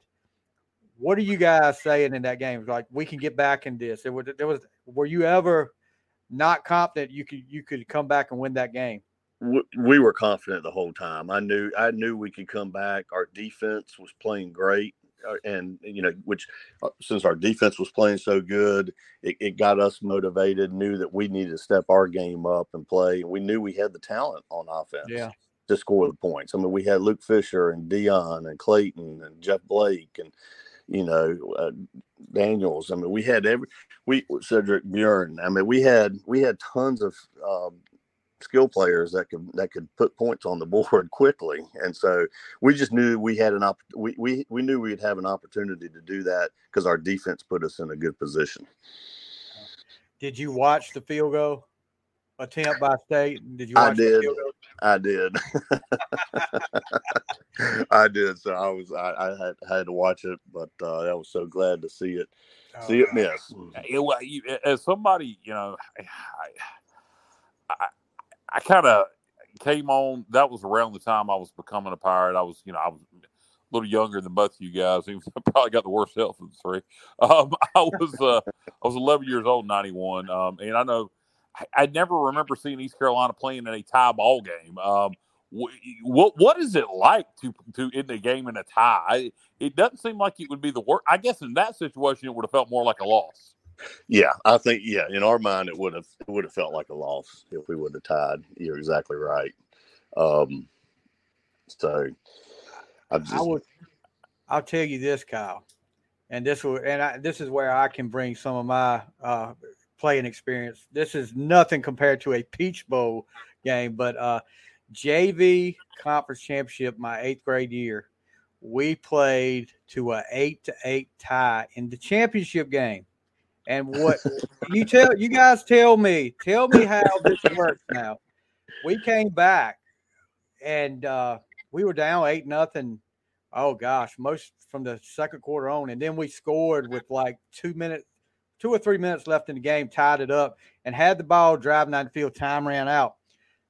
What are you guys saying in that game? Like, we can get back in this. Were you ever not confident you could come back and win that game? We were confident the whole time. I knew we could come back. Our defense was playing great. and, you know, which since our defense was playing so good, it got us motivated, knew that we needed to step our game up and play. And we knew we had the talent on offense to score the points. I mean, we had Luke Fisher and Dion and Clayton and Jeff Blake and, you know, Daniels. I mean, we had Cedric Bjorn. I mean, we had tons of skill players that could put points on the board quickly. And so we just knew we had we knew we'd have an opportunity to do that because our defense put us in a good position. Did you watch the field goal attempt by State? Did you watch the field goal? I did. I did. So I had to watch it, but I was so glad to see it miss. As somebody, you know, I kind of came on. That was around the time I was becoming a Pirate. I was a little younger than both of you guys. I probably got the worst health of the three. I was 11 years old, 91, and I know. I never remember seeing East Carolina playing in a tie ball game. What is it like to end the game in a tie? It doesn't seem like it would be the worst. I guess in that situation, it would have felt more like a loss. Yeah, I think in our mind, it would have felt like a loss if we would have tied. You're exactly right. So I'll tell you this, Kyle, and this is where I can bring some of my playing experience. This is nothing compared to a Peach Bowl game, but JV Conference Championship, my 8th grade year, we played to a 8-8 tie in the championship game. And what you guys tell me how this works now. We came back and we were down 8-0. Oh gosh, most from the second quarter on, and then we scored with like 2 or 3 minutes left in the game, tied it up, and had the ball driving down the field. Time ran out.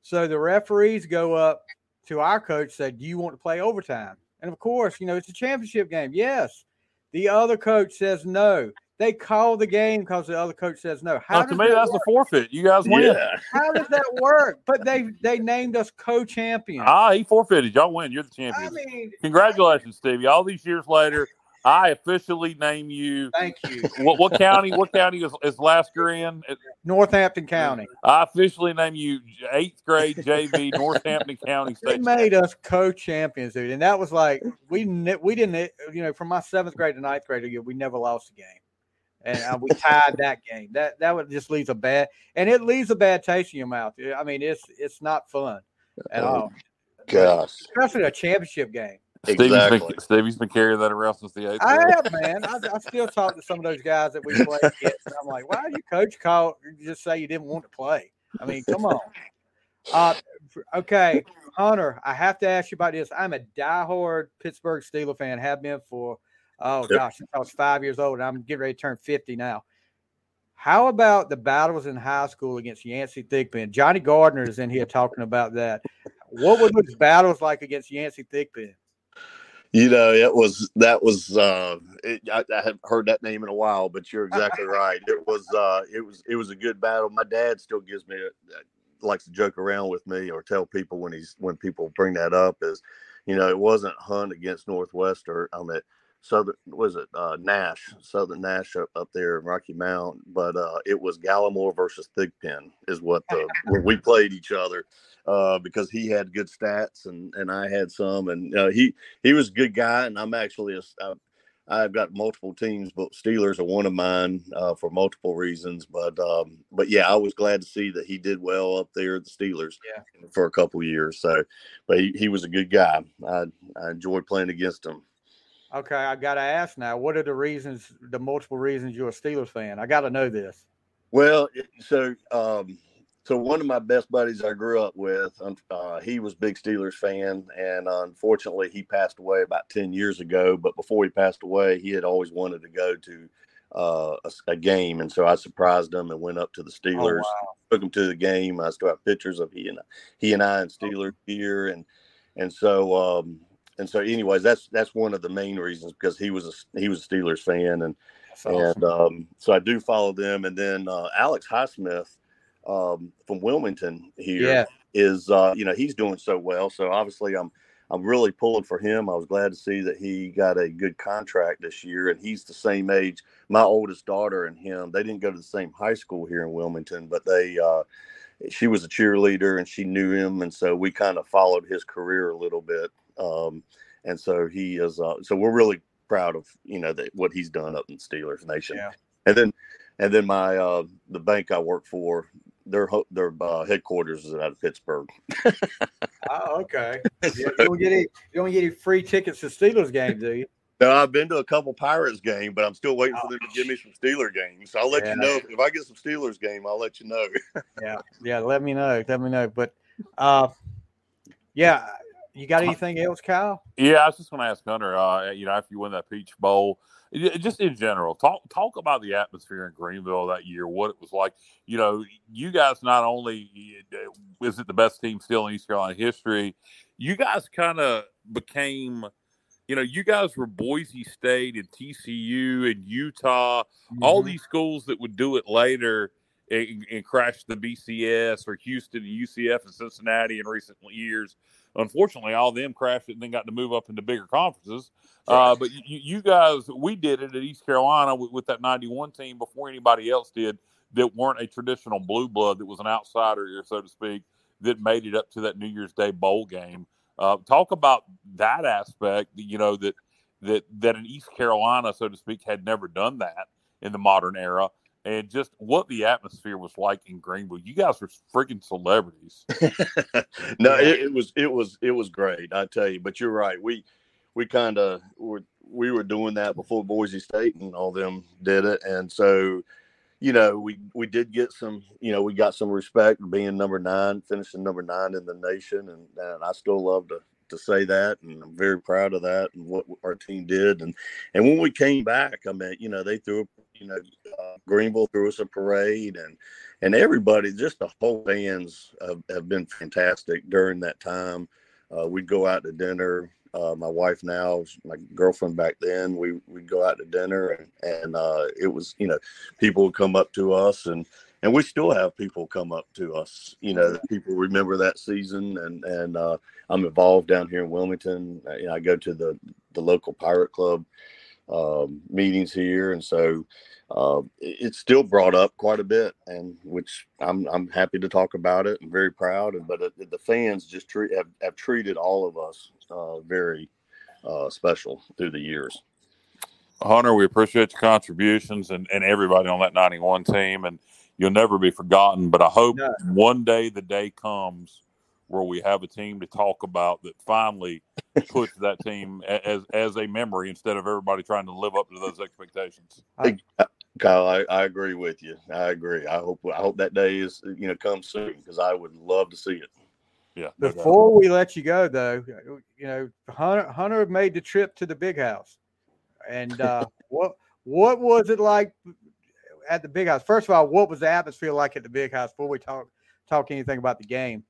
So the referees go up to our coach, said, "Do you want to play overtime?" And of course, you know, it's a championship game. Yes. The other coach says no. They call the game because the other coach says no. To me, that's the forfeit. You guys win. Yeah. How does that work? But they named us co-champions. He forfeited. Y'all win. You're the champion. I mean, congratulations, Stevie. All these years later, I officially name you. Thank you. What county? What county is Lasker in? Northampton County. I officially name you 8th grade JV Northampton County State. They made us co-champions, dude, and that was like we didn't, you know, from my 7th grade to 9th grade year, we never lost a game, and we tied that game. That would just leave a bad taste in your mouth. I mean, it's not fun at all. Gosh, especially a championship game. Exactly. Stevie's been carrying that around since the 8th grade. I have, man. I still talk to some of those guys that we played against. And I'm like, why did your coach call? Just say you didn't want to play. I mean, come on. Okay, Hunter, I have to ask you about this. I'm a diehard Pittsburgh Steelers fan. Have been for gosh, since I was 5 years old, and I'm getting ready to turn 50 now. How about the battles in high school against Yancey Thigpen? Johnny Gardner is in here talking about that. What were those battles like against Yancey Thigpen? You know, I haven't heard that name in a while, but you're exactly right. It was a good battle. My dad still gives me, likes to joke around with me or tell people when people bring that up is, you know, it wasn't Hunt against Northwestern. I'm at Southern Nash up there in Rocky Mount, but it was Gallimore versus Thigpen is where we played each other. Because he had good stats and I had some, and he was a good guy. And I'm actually I've got multiple teams, but Steelers are one of mine for multiple reasons. But yeah, I was glad to see that he did well up there at the Steelers for a couple years. So, but he was a good guy. I enjoyed playing against him. Okay, I gotta ask now. What are the multiple reasons you're a Steelers fan? I gotta know this. Well, So one of my best buddies I grew up with, he was a big Steelers fan, and unfortunately he passed away about 10 years ago. But before he passed away, he had always wanted to go to a game, and so I surprised him and went up to the Steelers, took him to the game. I still have pictures of he and I and Steelers gear, and so anyways, that's one of the main reasons because he was a Steelers fan, so I do follow them, and then Alex Highsmith. From Wilmington here is he's doing so well. So obviously I'm I'm really pulling for him. I was glad to see that he got a good contract this year, and he's the same age. My oldest daughter and him, they didn't go to the same high school here in Wilmington, but they she was a cheerleader, and she knew him, and so we kind of followed his career a little bit. And so he is so we're really proud of, you know, that what he's done up in Steelers Nation. Yeah. And then my the bank I work for, their headquarters is out of Pittsburgh. Oh, okay. You don't get any free tickets to Steelers game, do you? No, I've been to a couple Pirates game, but I'm still waiting for them to give me some Steelers games. So I'll let you know if I get some Steelers game. I'll let you know. yeah. Let me know. But yeah. You got anything else, Kyle? Yeah, I was just going to ask Hunter, after you win that Peach Bowl, just in general, talk about the atmosphere in Greenville that year, what it was like. You know, you guys not only is it the best team still in East Carolina history, you guys kind of became, you know, you guys were Boise State and TCU and Utah, mm-hmm. all these schools that would do it later and crash the BCS or Houston and UCF and Cincinnati in recent years. Unfortunately, all of them crashed it and then got to move up into bigger conferences. But you guys, we did it at East Carolina with that 91 team before anybody else did that weren't a traditional blue blood, that was an outsider, so to speak, that made it up to that New Year's Day bowl game. Talk about that aspect, you know, that in East Carolina, so to speak, had never done that in the modern era. And just what the atmosphere was like in Greenville. You guys were freaking celebrities. No, it was great, I tell you. But you're right. We were doing that before Boise State and all them did it. And so, you know, we did get some. You know, we got some respect being number 9, finishing number 9 in the nation, and I still love to say that, and I'm very proud of that and what our team did. And when we came back, I mean, you know, they threw a Greenville threw us a parade, and everybody, just the whole bands have been fantastic during that time. We'd go out to dinner. My wife now, my girlfriend back then, we'd go out to dinner, and it was, you know, people would come up to us, and we still have people come up to us. You know, people remember that season, and I'm involved down here in Wilmington. I go to the local Pirate Club meetings here, and so it's still brought up quite a bit, and which I'm happy to talk about it. I'm very proud, but the fans just have treated all of us very special through the years. Hunter, we appreciate your contributions and everybody on that 91 team, and you'll never be forgotten. But I hope one day the day comes where we have a team to talk about that finally puts that team as a memory instead of everybody trying to live up to those expectations. Kyle, I agree with you. I agree. I hope that day is, you know, comes soon, because I would love to see it. Yeah. Before we let you go, though, you know, Hunter made the trip to the big house, and what was it like at the big house? First of all, what was the atmosphere like at the big house before we talk anything about the game?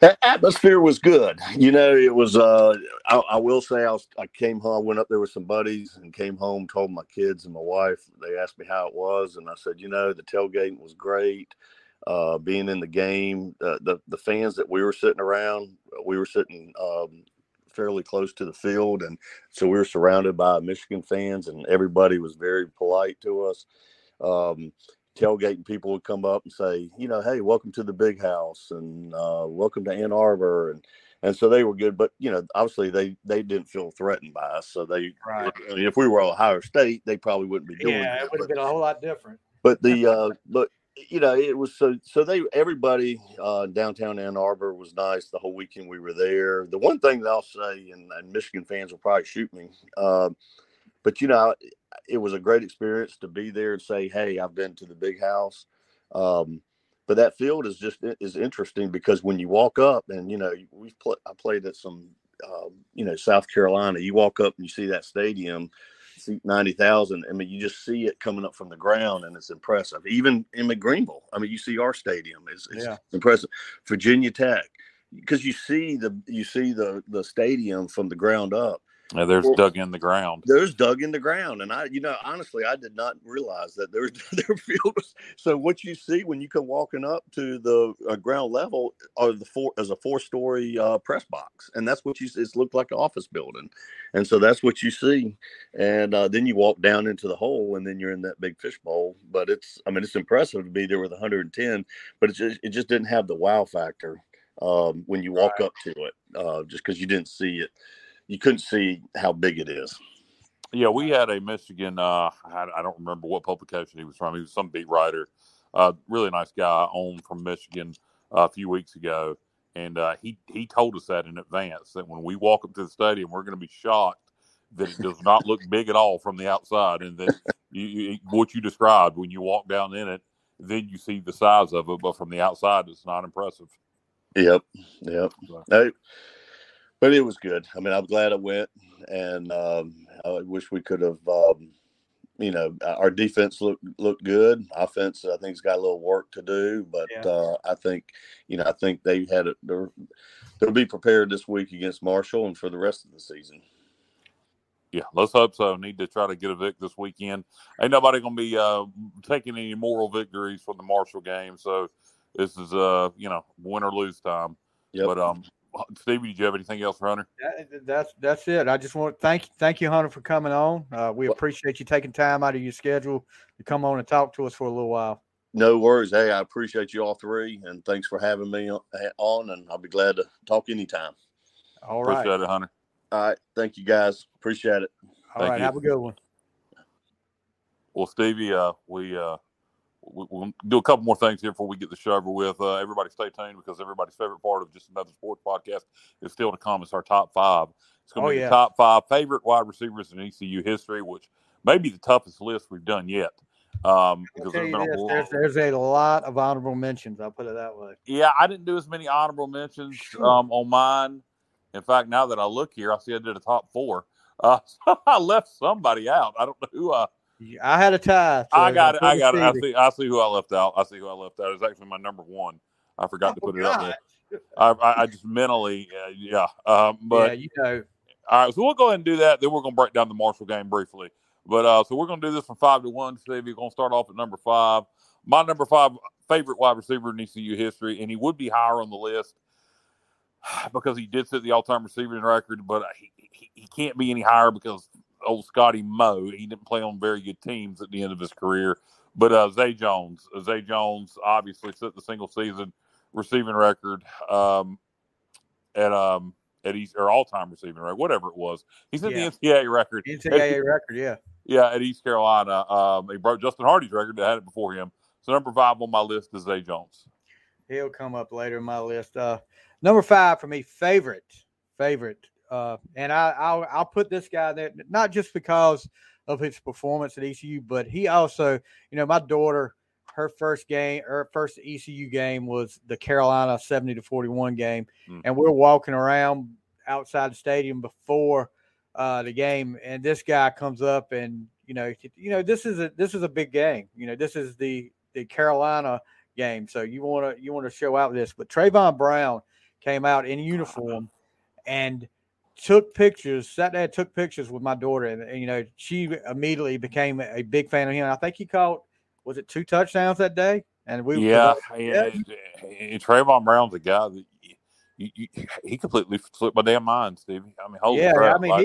The atmosphere was good. You know, it was, I will say, I came home, I went up there with some buddies and came home, told my kids and my wife, they asked me how it was. And I said, you know, the tailgate was great. Being in the game, the fans that we were sitting around, we were sitting fairly close to the field. And so we were surrounded by Michigan fans, and everybody was very polite to us. Tailgating people would come up and say, you know, hey, welcome to the big house, and welcome to Ann Arbor, and so they were good. But, you know, obviously they didn't feel threatened by us, so they I mean, if we were Ohio State, they probably wouldn't be doing that. It would have been a whole lot different. But the but, you know, it was so they, everybody downtown Ann Arbor was nice the whole weekend we were there. The one thing that I'll say, and Michigan fans will probably shoot me, but, you know, it was a great experience to be there and say, hey, I've been to the big house. But that field is interesting, because when you walk up, and, you know, I played at some, you know, South Carolina, you walk up and you see that stadium, seat 90,000. I mean, you just see it coming up from the ground, and it's impressive. Even in Greenville, I mean, you see our stadium, it's impressive. Virginia Tech, because you see the stadium from the ground up. Yeah, there's dug in the ground. There's dug in the ground. And honestly, I did not realize that their field was. So what you see when you come walking up to the ground level is a four-story press box. And that's what you see. It looked like an office building. And so that's what you see. And then you walk down into the hole, and then you're in that big fishbowl. But it's impressive to be there with 110, but it just didn't have the wow factor when you walk up to it, just because you didn't see it. You couldn't see how big it is. Yeah, we had a Michigan, I don't remember what publication he was from. He was some beat writer, really nice guy on from Michigan a few weeks ago. And he told us that in advance, that when we walk up to the stadium, we're going to be shocked that it does not look big at all from the outside. And that what you described, when you walk down in it, then you see the size of it. But from the outside, it's not impressive. Yep. So. But it was good. I mean, I'm glad I went, and I wish we could have, our defense looked good. Offense, I think, has got a little work to do, but I think they had it. They'll be prepared this week against Marshall and for the rest of the season. Yeah, let's hope so. Need to try to get a Vic this weekend. Ain't nobody going to be taking any moral victories from the Marshall game, so this is, win or lose time. Yep. But, Stevie, did you have anything else for Hunter? That's it. I just want to thank you, Hunter, for coming on. We appreciate you taking time out of your schedule to come on and talk to us for a little while. No worries. Hey, I appreciate you all three, and thanks for having me on, and I'll be glad to talk anytime. All right. Appreciate it, Hunter. All right. Thank you, guys. Appreciate it. All right. Have a good one. Well, Stevie, we'll do a couple more things here before we get the show over with. Everybody stay tuned, because everybody's favorite part of Just Another Sports Podcast is still to come. It's our top five. It's going to be the top five favorite wide receivers in ECU history, which may be the toughest list we've done yet. Because there's a lot of honorable mentions. I'll put it that way. Yeah, I didn't do as many honorable mentions on mine. In fact, now that I look here, I see I did a top four. So I left somebody out. I don't know who I had a tie. So I got it. I see who I left out. It's actually my number one. I forgot to put it up there. I just mentally, but all right. So we'll go ahead and do that. Then we're going to break down the Marshall game briefly. But so we're going to do this from 5 to 1. Steve, we're going to start off at number five. My number five favorite wide receiver in ECU history, and he would be higher on the list because he did set the all-time receiving record. But he can't be any higher because old Scotty Moe, he didn't play on very good teams at the end of his career. But Zay Jones obviously set the single season receiving record at East, or all-time receiving record, whatever it was. He set the NCAA record. Yeah, at East Carolina. He broke Justin Hardy's record that had it before him. So number five on my list is Zay Jones. He'll come up later in my list. Number five for me, favorite. And I'll put this guy there, not just because of his performance at ECU, but he also, my daughter, her first ECU game was the Carolina 70-41 game. Mm-hmm. And we're walking around outside the stadium before the game. And this guy comes up and, this is a big game. This is the Carolina game. So you want to show out this, but Trayvon Brown came out in uniform and sat there and took pictures with my daughter. And she immediately became a big fan of him. I think he caught, was it 2 touchdowns that day? And And Trayvon Brown's a guy that he completely slipped my damn mind, Stevie. I mean, crap. I mean,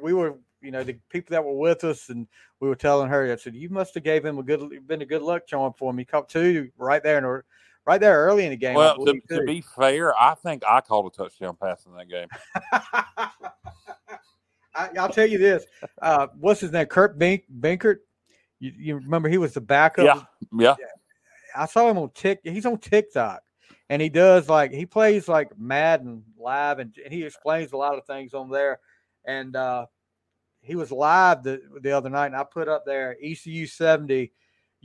we were, the people that were with us, and we were telling her, I said, you must have gave him a good luck charm for him. He caught 2 right there in a right there early in the game. Well, to be fair, I think I called a touchdown pass in that game. I'll tell you this. What's his name? Kurt Binkert? You remember he was the backup? Yeah. I saw him on TikTok. He's on TikTok. And he does, he plays, Madden live. And he explains a lot of things on there. And he was live the other night. And I put up there, ECU 70,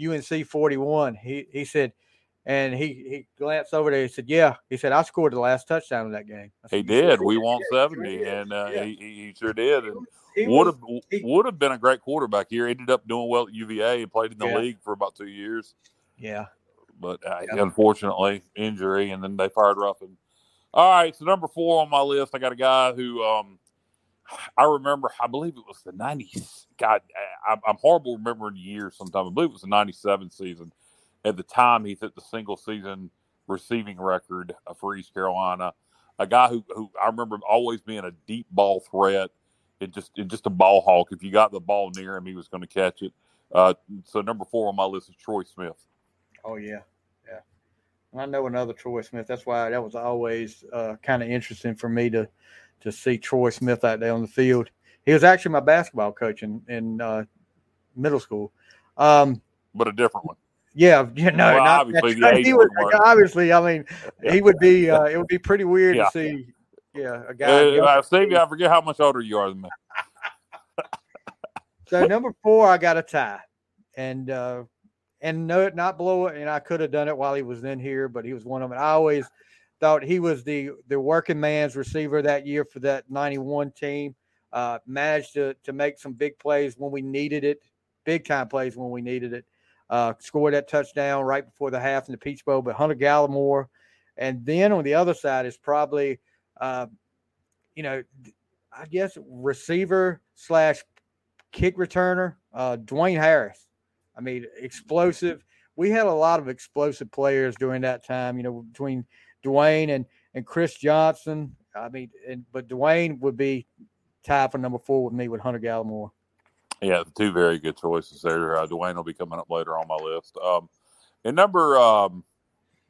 UNC 41. He said – and he glanced over there. He said, "Yeah." He said, "I scored the last touchdown in that game." Said, he did. We won 70, and he sure did. And would have been a great quarterback here. Ended up doing well at UVA and played in the league for about 2 years. Yeah, but unfortunately, injury, and then they fired Ruffin. All right, so number 4 on my list, I got a guy who I remember, I believe it was the 90s. God, I'm horrible remembering years sometimes. I believe it was the 97 season. At the time, he hit the single-season receiving record for East Carolina. A guy who I remember always being a deep ball threat and just a ball hawk. If you got the ball near him, he was going to catch it. So number 4 on my list is Troy Smith. Oh, yeah. Yeah. And I know another Troy Smith. That's why that was always kind of interesting for me to see Troy Smith out there on the field. He was actually my basketball coach in middle school. But a different one. Yeah, you know, well, obviously, I mean, he would be. It would be pretty weird to see, a guy. Stevie, I forget how much older you are than me. So number 4, I got a tie, and no, not blow it. And I could have done it while he was in here, but he was one of them. I always thought he was the working man's receiver that year for that '91 team. Managed to make some big plays when we needed it, big time plays when we needed it. Scored that touchdown right before the half in the Peach Bowl, but Hunter Gallimore. And then on the other side is probably, I guess receiver / kick returner, Dwayne Harris. I mean, explosive. We had a lot of explosive players during that time, between Dwayne and Chris Johnson. I mean, but Dwayne would be tied for number 4 with me with Hunter Gallimore. Yeah, 2 very good choices there. Dwayne will be coming up later on my list. And number,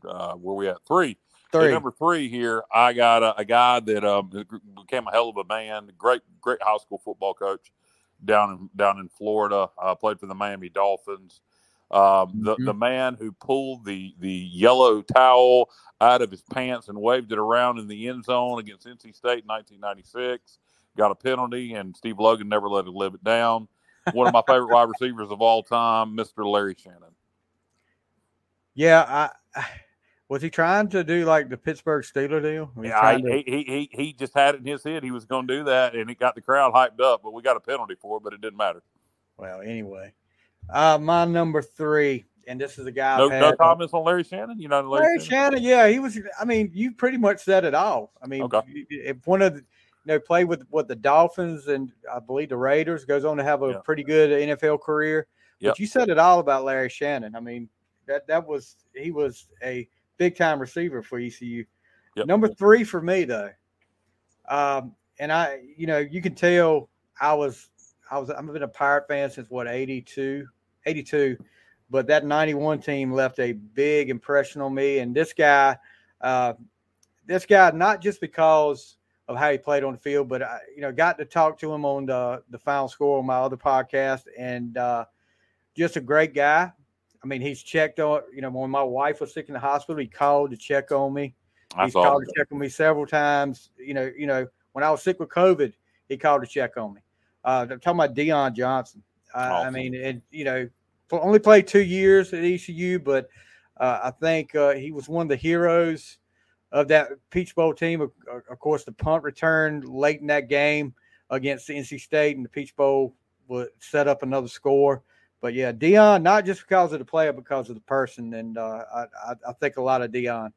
where we at? 3. At number 3 here, I got a guy that became a hell of a man. Great high school football coach down in Florida. Played for the Miami Dolphins. The man who pulled the yellow towel out of his pants and waved it around in the end zone against NC State in 1996. Got a penalty, and Steve Logan never let it live it down. One of my favorite wide receivers of all time, Mr. Larry Shannon. Yeah, was he trying to do like the Pittsburgh Steelers deal? He just had it in his head he was going to do that, and it got the crowd hyped up. But we got a penalty for it, but it didn't matter. Well, anyway, my number 3, and this is a guy. No comments on Larry Shannon. You know, Larry Shannon. Yeah, he was. I mean, you pretty much said it all. I mean, okay. If one of the played with the Dolphins and I believe the Raiders, goes on to have a pretty good NFL career. Yep. But you said it all about Larry Shannon. I mean, he was a big time receiver for ECU. Yep. Number 3 for me though, and I, you can tell I've been a Pirate fan since 82, but that 91 team left a big impression on me. And this guy, not just because of how he played on the field, but I, got to talk to him on the Final Score on my other podcast, and just a great guy. I mean, he's checked on. When my wife was sick in the hospital, he called to check on me. He's called to check on me several times. When I was sick with COVID, he called to check on me. I'm talking about Deion Johnson. Awesome. I mean, and only played 2 years at ECU, but I think he was one of the heroes of that Peach Bowl team. Of course, the punt return late in that game against NC State, and the Peach Bowl would set up another score. But, yeah, Deion, not just because of the player, because of the person, and I think a lot of Deion.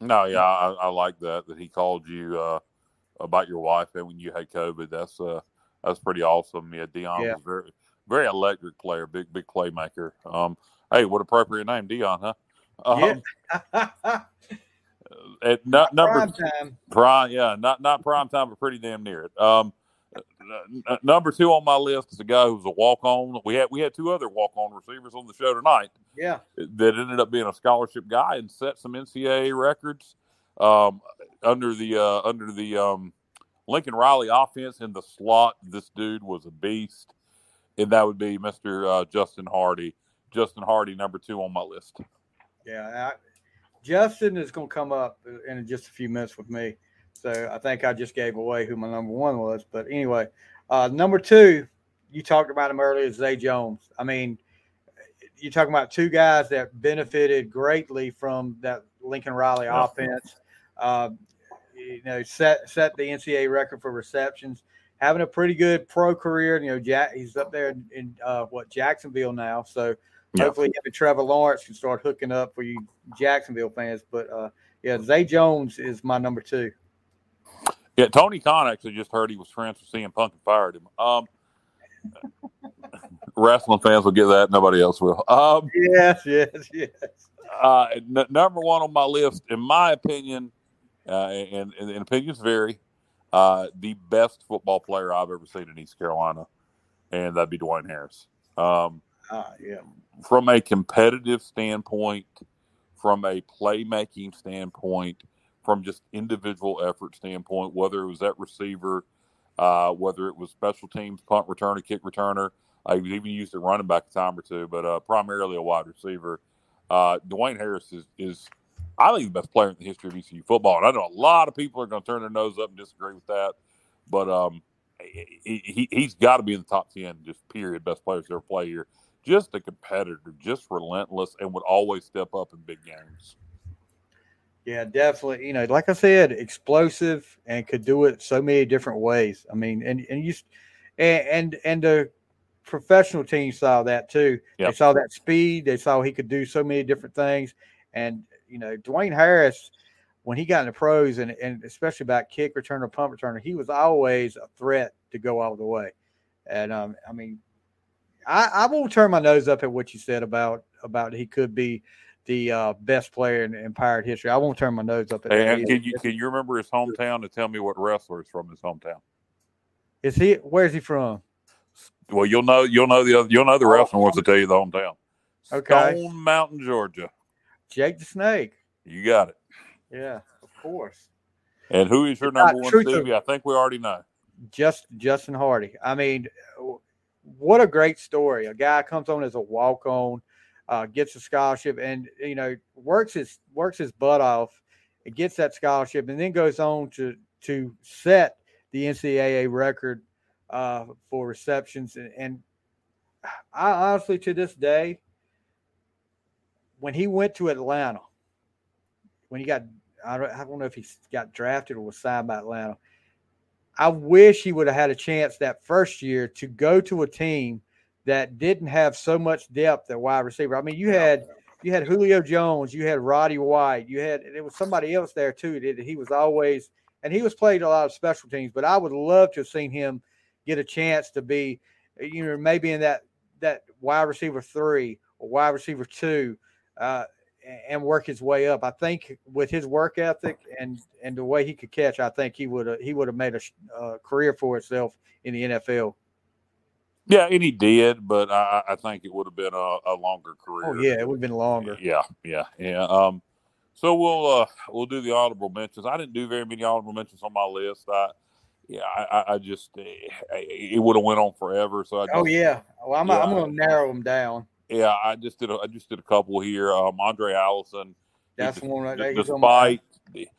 No, yeah, I like that he called you about your wife and when you had COVID. That's pretty awesome. Yeah, Deion was a very, very electric player, big playmaker. Hey, what appropriate name, Deion, huh? At not number prime, yeah, not prime time, but pretty damn near it. Number 2 on my list is a guy who was a walk on. We had 2 other walk on receivers on the show tonight. Yeah, that ended up being a scholarship guy and set some NCAA records under the Lincoln Riley offense in the slot. This dude was a beast, and that would be Mr. Justin Hardy. Justin Hardy, number 2 on my list. Yeah. Justin is going to come up in just a few minutes with me. So I think I just gave away who my number 1 was. But anyway, number 2, you talked about him earlier, Zay Jones. I mean, you're talking about 2 guys that benefited greatly from that Lincoln Riley offense. Set the NCAA record for receptions, having a pretty good pro career. He's up there in Jacksonville now. So hopefully him and Trevor Lawrence can start hooking up for you Jacksonville fans. But, Zay Jones is my number 2. Yeah, Tony Khan actually just heard he was friends with CM Punk and fired him. Wrestling fans will get that. Nobody else will. Yes. Number one on my list, in my opinion, and opinions vary, the best football player I've ever seen in East Carolina, and that'd be Dwayne Harris. Yeah. From a competitive standpoint, from a playmaking standpoint, from just individual effort standpoint, whether it was that receiver, whether it was special teams, punt returner, kick returner, I even used a running back a time or two, but primarily a wide receiver. Dwayne Harris is, I think, the best player in the history of ECU football. And I know a lot of people are going to turn their nose up and disagree with that, but he's got to be in the top 10, just period, best players to ever play here. Just a competitor, just relentless, and would always step up in big games. Yeah, definitely. You know, like I said, explosive and could do it so many different ways. I mean, and the professional team saw that too. Yep. They saw that speed. They saw he could do so many different things. And, you know, Dwayne Harris, when he got in the pros and especially about kick returner, punt returner, he was always a threat to go all the way. And, I mean, I won't turn my nose up at what you said about he could be the best player in Pirate history. I won't turn my nose up at that. And can you remember his hometown, and tell me what wrestler is from his hometown? Where's he from? Well, you'll know the wrestler wants to tell you the hometown. Okay. Stone Mountain, Georgia. Jake the Snake. You got it. Yeah, of course. And who is your number one, Stevie? I think we already know. Justin Hardy. I mean, what a great story. A guy comes on as a walk-on, gets a scholarship, and, you know, works his butt off and gets that scholarship, and then goes on to set the NCAA record for receptions. And I honestly, to this day, when he went to Atlanta, when he got – I don't know if he got drafted or was signed by Atlanta – I wish he would have had a chance that first year to go to a team that didn't have so much depth at wide receiver. I mean, you had Julio Jones, you had Roddy White, and it was somebody else there too. He was always, and he was played a lot of special teams, but I would love to have seen him get a chance to be, you know, maybe in that wide receiver 3 or wide receiver 2, and work his way up. I think with his work ethic and the way he could catch, I think he would have made a career for himself in the NFL. Yeah, and he did, but I think it would have been a longer career. Oh yeah, it would have been longer. Yeah. So we'll do the honorable mentions. I didn't do very many honorable mentions on my list. It would have went on forever. So I'm going to narrow them down. Yeah, I just did a couple here. Andre Allison. That's the one right there. Despite he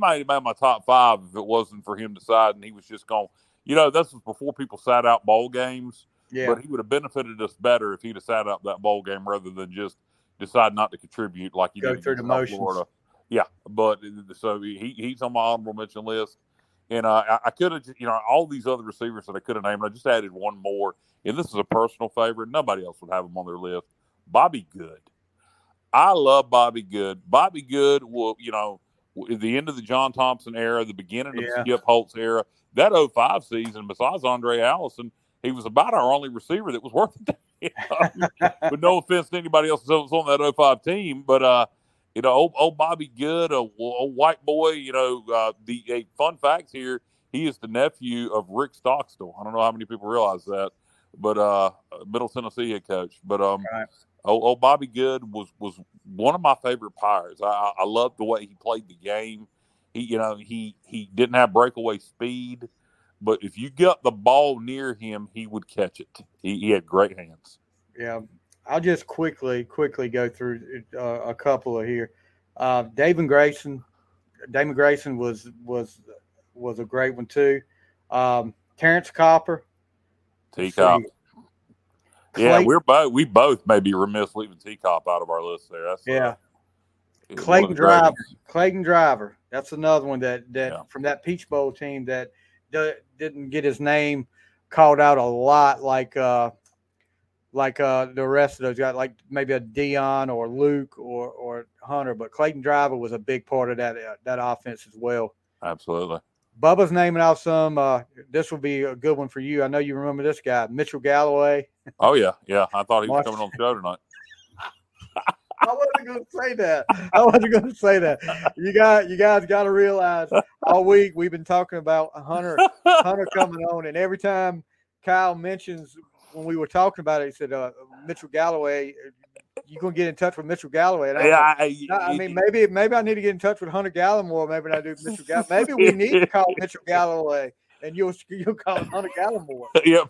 might have been my top 5 if it wasn't for him deciding he was just going. You know, this was before people sat out bowl games. Yeah. But he would have benefited us better if he'd have sat out that bowl game rather than just decide not to contribute like he did in Florida. Yeah, but so he's on my honorable mention list. And I could have, you know, all these other receivers that I could have named, I just added one more. And this is a personal favorite. Nobody else would have him on their list. Bobby Good. I love Bobby Good. Bobby Good will, you know, the end of the John Thompson era, the beginning of the Skip Holtz era, that 2005 season, besides Andre Allison, he was about our only receiver that was worth it. You know? But no offense to anybody else that was on that 2005 team, but, you know, old Bobby Good, a white boy, you know, fun fact here, he is the nephew of Rick Stockstill. I don't know how many people realize that, but Middle Tennessee head coach. But right. Old Bobby Good was one of my favorite Pirates. I loved the way he played the game. He, you know, he didn't have breakaway speed, but if you got the ball near him, he would catch it. He had great hands. Yeah. I'll just quickly go through a couple of here. Damon Grayson was a great one too. Terrence Copper, T Cop. Yeah, we both may be remiss leaving T Cop out of our list there. That's Clayton Driver. That's another one that from that Peach Bowl team that didn't get his name called out a lot, like the rest of those guys, like maybe a Dion or Luke or Hunter, but Clayton Driver was a big part of that offense as well. Absolutely. Bubba's naming off some. This will be a good one for you. I know you remember this guy, Mitchell Galloway. Oh, yeah. Yeah, I thought he was coming on the show tonight. I wasn't going to say that. You guys got to realize all week we've been talking about Hunter coming on. And every time Kyle mentions when we were talking about it, he said, Mitchell Galloway, you going to get in touch with Mitchell Galloway. And I mean, maybe I need to get in touch with Hunter Gallimore. Maybe I do Mitchell Galloway. Maybe we need to call Mitchell Galloway. And you'll call him Hunter Gallimore. Yeah,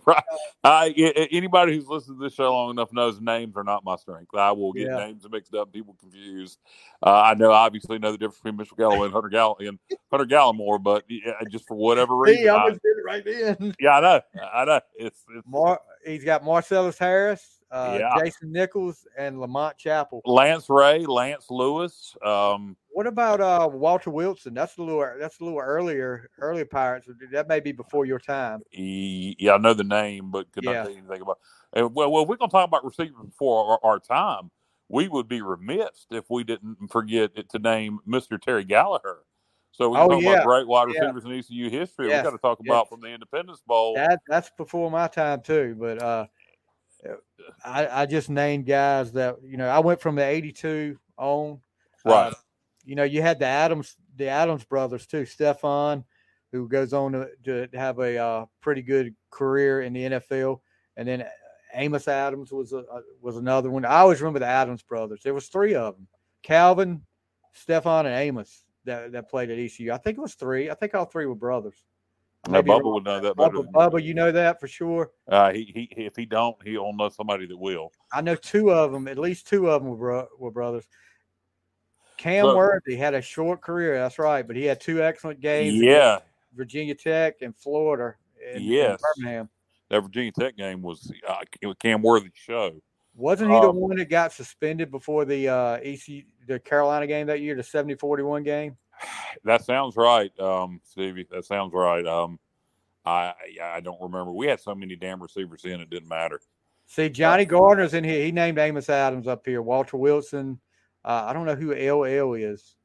right. Anybody who's listened to this show long enough knows names are not my strength. I will get names mixed up, people confused. I obviously know the difference between Mitchell Galloway and Hunter Gallimore, but just for whatever reason, I almost did it right then. Yeah, I know. He's got Marcellus Harris, Jason Nichols, and Lamont Chapel. Lance Ray, Lance Lewis. What about Walter Wilson? That's a little earlier Pirates. That may be before your time. Yeah, I know the name, but could not tell you anything about it. Well, if we're going to talk about receivers before our time, we would be remiss if we didn't forget to name Mr. Terry Gallagher. So we're talking about great wide receivers in ECU history. We've got to talk about from the Independence Bowl. That's before my time too, but I just named guys that, I went from the 82 on. Right. You had the Adams brothers too, Stephon, who goes on to have a pretty good career in the NFL, and then Amos Adams was another one. I always remember the Adams brothers. There was three of them: Calvin, Stephon, and Amos that played at ECU. I think it was three. I think all three were brothers. No, Bubba would know that better. Bubba, you know that for sure. He if he don't, he'll know somebody that will. I know two of them. At least two of them were brothers. Cam Worthy had a short career. That's right, but he had two excellent games. Yeah, Virginia Tech and Florida. And Birmingham. That Virginia Tech game was Cam Worthy's show. Wasn't he the one that got suspended before the the Carolina game that year, the 70-41 game? That sounds right, Stevie. That sounds right. I don't remember. We had so many damn receivers in it didn't matter. See, Johnny Gardner's in here. He named Amos Adams up here. Walter Wilson. I don't know who LL is.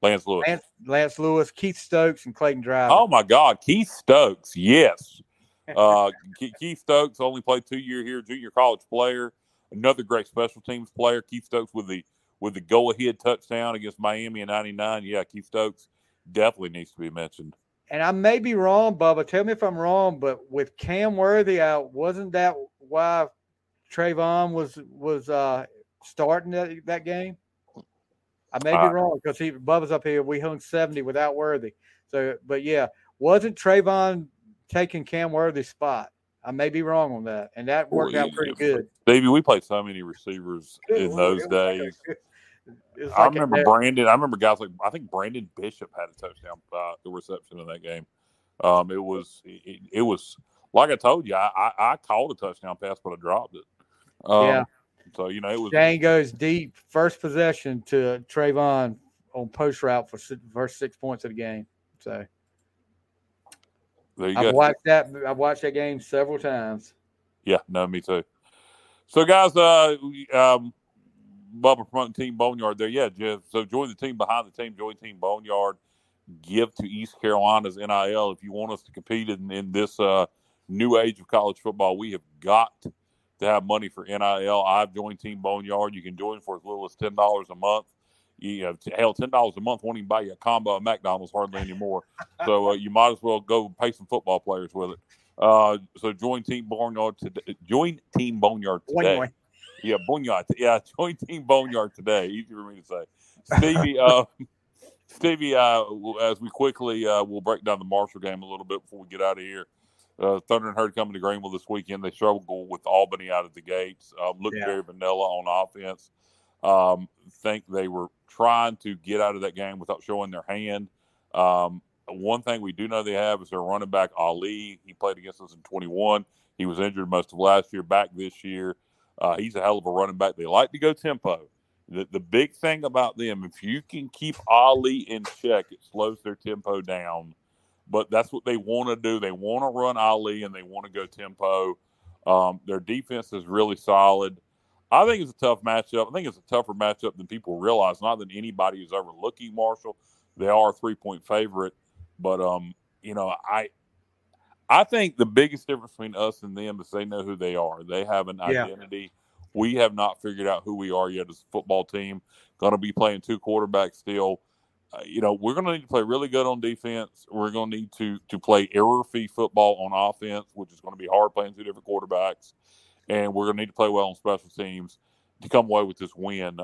Lance Lewis. Lance Lewis, Keith Stokes, and Clayton Driver. Oh, my God. Keith Stokes, yes. Keith Stokes only played 2 years here, junior college player. Another great special teams player. Keith Stokes with the go-ahead touchdown against Miami in 99. Yeah, Keith Stokes definitely needs to be mentioned. And I may be wrong, Bubba. Tell me if I'm wrong, but with Cam Worthy out, wasn't that why Trayvon was starting that game? I may be wrong because Bubba's up here. We hung 70 without Worthy. So, but wasn't Trayvon taking Cam Worthy's spot? I may be wrong on that, and that worked out pretty good. Stevie, we played so many receivers in those days. I remember Brandon. I remember guys like I think Brandon Bishop had a touchdown the reception in that game. It was like I told you. I called a touchdown pass, but I dropped it. So, it was. Shane goes deep, first possession to Trayvon on post route for first 6 points of the game. So, there you go. I've watched that game several times. Yeah, no, me too. So, guys, Bubba promoting Team Boneyard there. Yeah, Jeff. So, join the team behind the team, join Team Boneyard. Give to East Carolina's NIL. If you want us to compete in this new age of college football, we have got to have money for NIL. I've joined Team Boneyard. You can join for as little as $10 a month. $10 a month won't even buy you a combo at McDonald's hardly anymore. So you might as well go pay some football players with it. So join Team Boneyard today. Join Team Boneyard today. Yeah, Boneyard. Yeah, join Team Boneyard today. Easy for me to say. Stevie, as we quickly we'll break down the Marshall game a little bit before we get out of here. Thunder and Herd coming to Greenville this weekend. They struggle with Albany out of the gates. Looked very vanilla on offense. Think they were trying to get out of that game without showing their hand. One thing we do know they have is their running back, Ali. He played against us in 21. He was injured most of last year, back this year. He's a hell of a running back. They like to go tempo. The big thing about them, if you can keep Ali in check, it slows their tempo down. But that's what they want to do. They want to run Ali, and they want to go tempo. Their defense is really solid. I think it's a tough matchup. I think it's a tougher matchup than people realize, not that anybody is overlooking Marshall. They are a 3-point favorite. But you know, I think the biggest difference between us and them is they know who they are. They have an identity. We have not figured out who we are yet as a football team. Going to be playing two quarterbacks still. You know, we're going to need to play really good on defense. We're going to need to play error-free football on offense, which is going to be hard playing two different quarterbacks. And we're going to need to play well on special teams to come away with this win.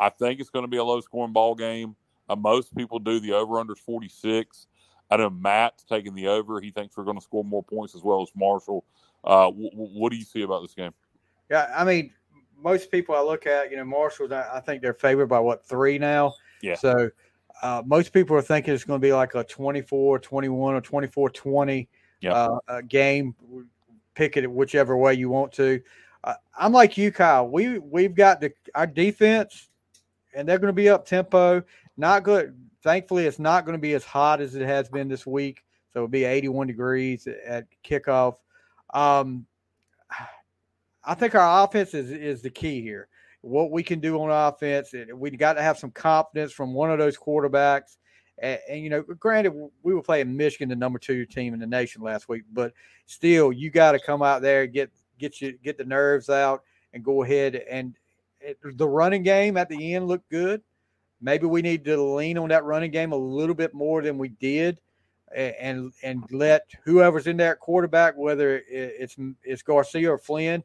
I think it's going to be a low-scoring ball game. Most people do the over-under 46. I know Matt's taking the over. He thinks we're going to score more points as well as Marshall. What do you see about this game? Yeah, I mean, most people I look at, you know, Marshall's, I think they're favored by, what, 3 now? Yeah. So most people are thinking it's going to be like a 24-21 or 24-20 game. Pick it whichever way you want to. I'm like you, Kyle. We've got our defense, and they're going to be up-tempo. Not good. Thankfully, it's not going to be as hot as it has been this week. So it'll be 81 degrees at kickoff. I think our offense is the key here. What we can do on offense, we've got to have some confidence from one of those quarterbacks. And, you know, granted, we were playing Michigan, the number 2 team in the nation last week, but still, you got to come out there and get the nerves out and go ahead. And the running game at the end looked good. Maybe we need to lean on that running game a little bit more than we did, and let whoever's in there at quarterback, whether it's Garcia or Flynn,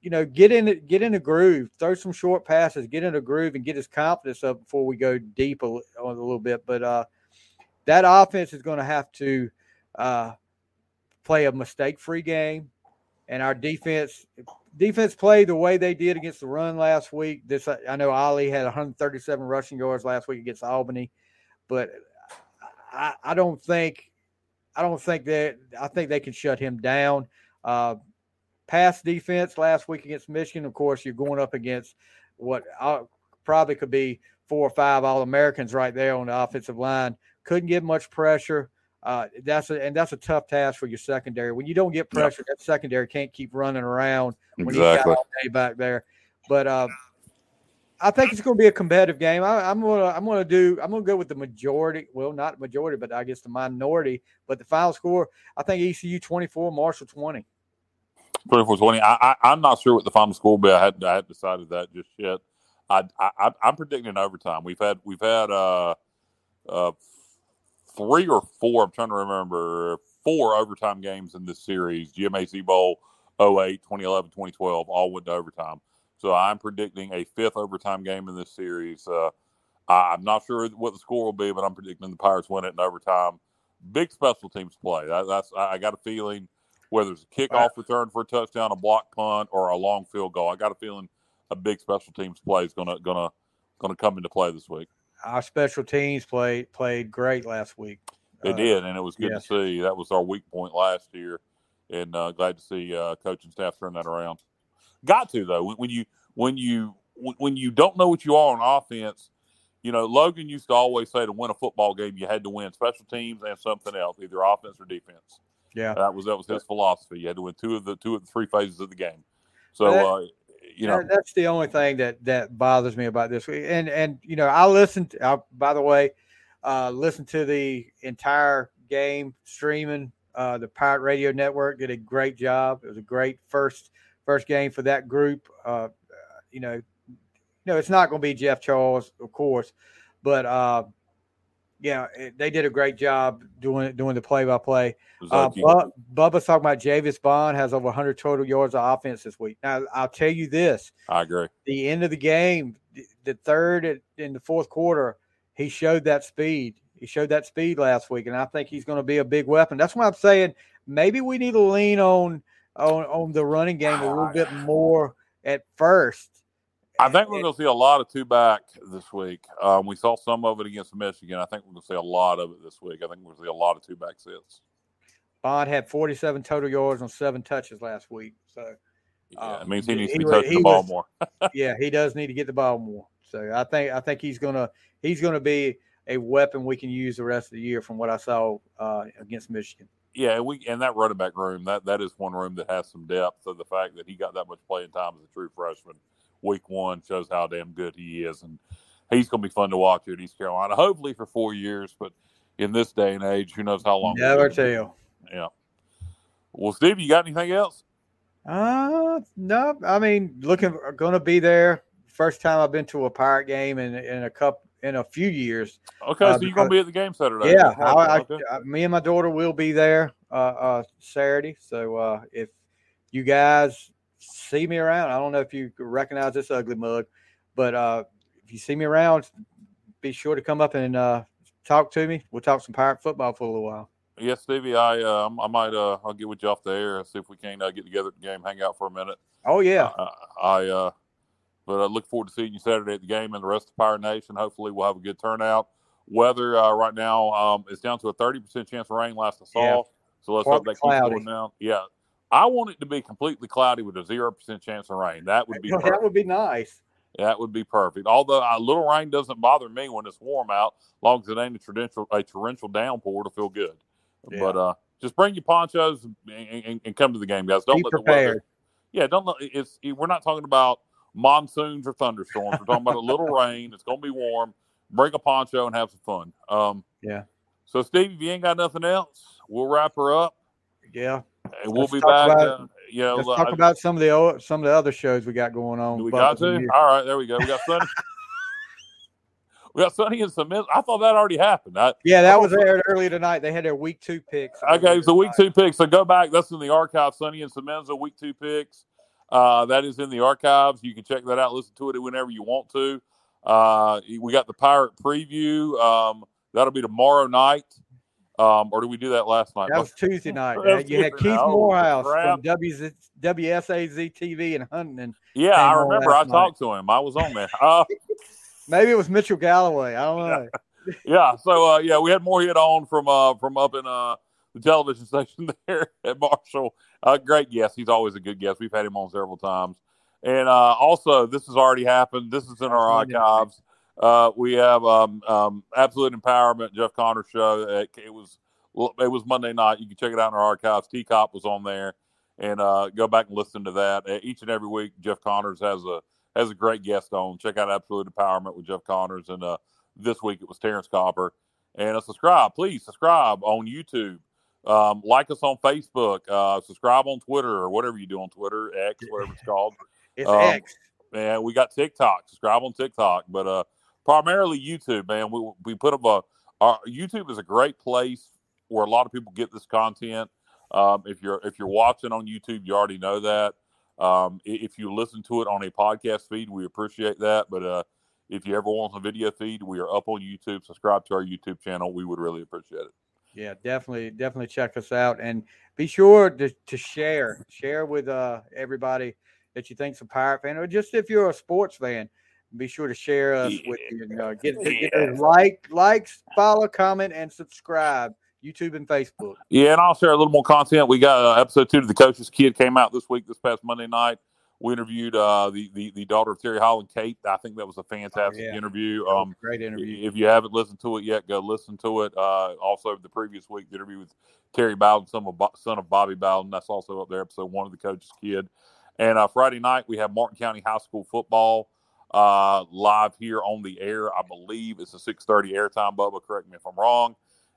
you know, get in a groove, throw some short passes, get in a groove, and get his confidence up before we go deep a little bit. But that offense is going to have to play a mistake-free game, and our defense played the way they did against the run last week. This, I know Ollie had 137 rushing yards last week against Albany, but I think they can shut him down. Pass defense last week against Michigan, of course, you're going up against what probably could be 4 or 5 All-Americans right there on the offensive line. Couldn't get much pressure. That's a tough task for your secondary. When you don't get pressure, that secondary can't keep running around when you got all day back there. But I think it's going to be a competitive game. I'm going to go with the majority. Well, not the majority, but I guess the minority. But the final score, I think ECU 24, Marshall 20. 24-20. I'm not sure what the final score will be. I hadn't decided that just yet. I'm predicting overtime. We've had 3 or 4, I'm trying to remember, 4 overtime games in this series. GMAC Bowl, 2008, 2011, 2012, all went to overtime. So I'm predicting a 5th overtime game in this series. I'm not sure what the score will be, but I'm predicting the Pirates win it in overtime. Big special teams play. I got a feeling, whether it's a kickoff return for a touchdown, a block punt, or a long field goal, I got a feeling a big special teams play is going to come into play this week. Our special teams played great last week. They did, and it was good to see. That was our weak point last year, and glad to see coach and staff turn that around. Got to, though, when you don't know what you are on offense, you know, Logan used to always say to win a football game, you had to win special teams and something else, either offense or defense. Yeah, that was his philosophy. You had to win two of the 3 phases of the game. So you know, that's the only thing that bothers me about this week. And you know, I listened to the entire game streaming. The Pirate Radio Network did a great job. It was a great first game for that group. You know, it's not going to be Jeff Charles, of course, but. Yeah, they did a great job doing the play-by-play. Bubba's talking about Javis Bond has over 100 total yards of offense this week. Now, I'll tell you this. I agree. The end of the game, the third and the fourth quarter, he showed that speed. He showed that speed last week, and I think he's going to be a big weapon. That's why I'm saying maybe we need to lean on the running game a little bit more at first. I think we're going to see a lot of two-back this week. We saw some of it against Michigan. I think we're going to see a lot of it this week. I think we're going to see a lot of two-back sets. Bond had 47 total yards on 7 touches last week. So it means he needs to be touching the ball more. Yeah, he does need to get the ball more. So I think he's going to be a weapon we can use the rest of the year from what I saw against Michigan. Yeah, and that running back room, that is one room that has some depth. So the fact that he got that much playing time as a true freshman week one shows how damn good he is, and he's going to be fun to watch here at East Carolina, hopefully for 4 years. But in this day and age, who knows how long. Never tell. Yeah. Well, Steve, you got anything else? No. I mean, going to be there. First time I've been to a Pirate game in a few years. Okay, so you're going to be at the game Saturday. Yeah, me and my daughter will be there Saturday. So if you guys see me around, I don't know if you recognize this ugly mug, but if you see me around, be sure to come up and talk to me. We'll talk some Pirate football for a little while. Yes, Stevie, I might I'll get with you off the air and see if we can get together at the game, hang out for a minute. Oh, yeah. But I look forward to seeing you Saturday at the game and the rest of Pirate Nation. Hopefully we'll have a good turturnout. Weather right now is down to a 30% chance of rain last I saw. Yeah. So let's hope that keeps going down. Yeah. I want it to be completely cloudy with a 0% chance of rain. That would be perfect. That would be nice. That would be perfect. Although a little rain doesn't bother me when it's warm out, as long as it ain't a torrential downpour to feel good. Yeah. But just bring your ponchos and come to the game, guys. Don't be prepared. We're not talking about monsoons or thunderstorms. We're talking about a little rain. It's going to be warm. Bring a poncho and have some fun. Yeah. So, Steve, if you ain't got nothing else, we'll wrap her up. Yeah. And we'll be back. Let's talk about some of the other shows we got going on. We got to? All right. There we go. We got Sunday. We got Sunny and Cement. I thought that already happened. That was aired earlier tonight. They had their week 2 picks. Okay, it's so week 2 picks. So go back. That's in the archives. Sunny and Semenza week 2 picks. That is in the archives. You can check that out. Listen to it whenever you want to. We got the Pirate preview. That'll be tomorrow night. Or did we do that last night? That was Tuesday night. You had Keith Morehouse from WSAZ-TV in Huntington. Yeah, I remember. I talked to him. I was on there. Maybe it was Mitchell Galloway. I don't know. Yeah. So we had Moorhead on from up in the television station there at Marshall. Great guest. He's always a good guest. We've had him on several times. And also, this has already happened. This is in our archives. We have Absolute Empowerment, Jeff Conner show. It was Monday night. You can check it out in our archives. T-Cop was on there, and go back and listen to that. Each and every week, Jeff Connors has a great guest on. Check out Absolute Empowerment with Jeff Connors. And this week it was Terrence Copper. And subscribe. Please subscribe on YouTube. Like us on Facebook. Subscribe on Twitter or whatever you do on Twitter. X, whatever it's called. It's X. Man, we got TikTok. Subscribe on TikTok. But primarily YouTube, man. We put up our YouTube is a great place where a lot of people get this content. If you're watching on YouTube, you already know that. If you listen to it on a podcast feed, we appreciate that. But if you ever want a video feed, we are up on YouTube. Subscribe to our YouTube channel. We would really appreciate it. Yeah, definitely check us out. and be sure to share with everybody that you think's a Pirate fan, or just if you're a sports fan, be sure to share us with you. And, get likes, follow, comment, and subscribe. YouTube and Facebook. Yeah, and I'll share a little more content. We got episode 2 of The Coach's Kid came out this week, this past Monday night. We interviewed the daughter of Terry Holland, Kate. I think that was a fantastic interview. Great interview. If you haven't listened to it yet, go listen to it. Also, the previous week, the interview with Terry Bowden, son of Bobby Bowden. That's also up there, episode 1 of The Coach's Kid. And Friday night, we have Martin County High School football live here on the air. I believe it's a 6:30 airtime, Bubba. Correct me if I'm wrong.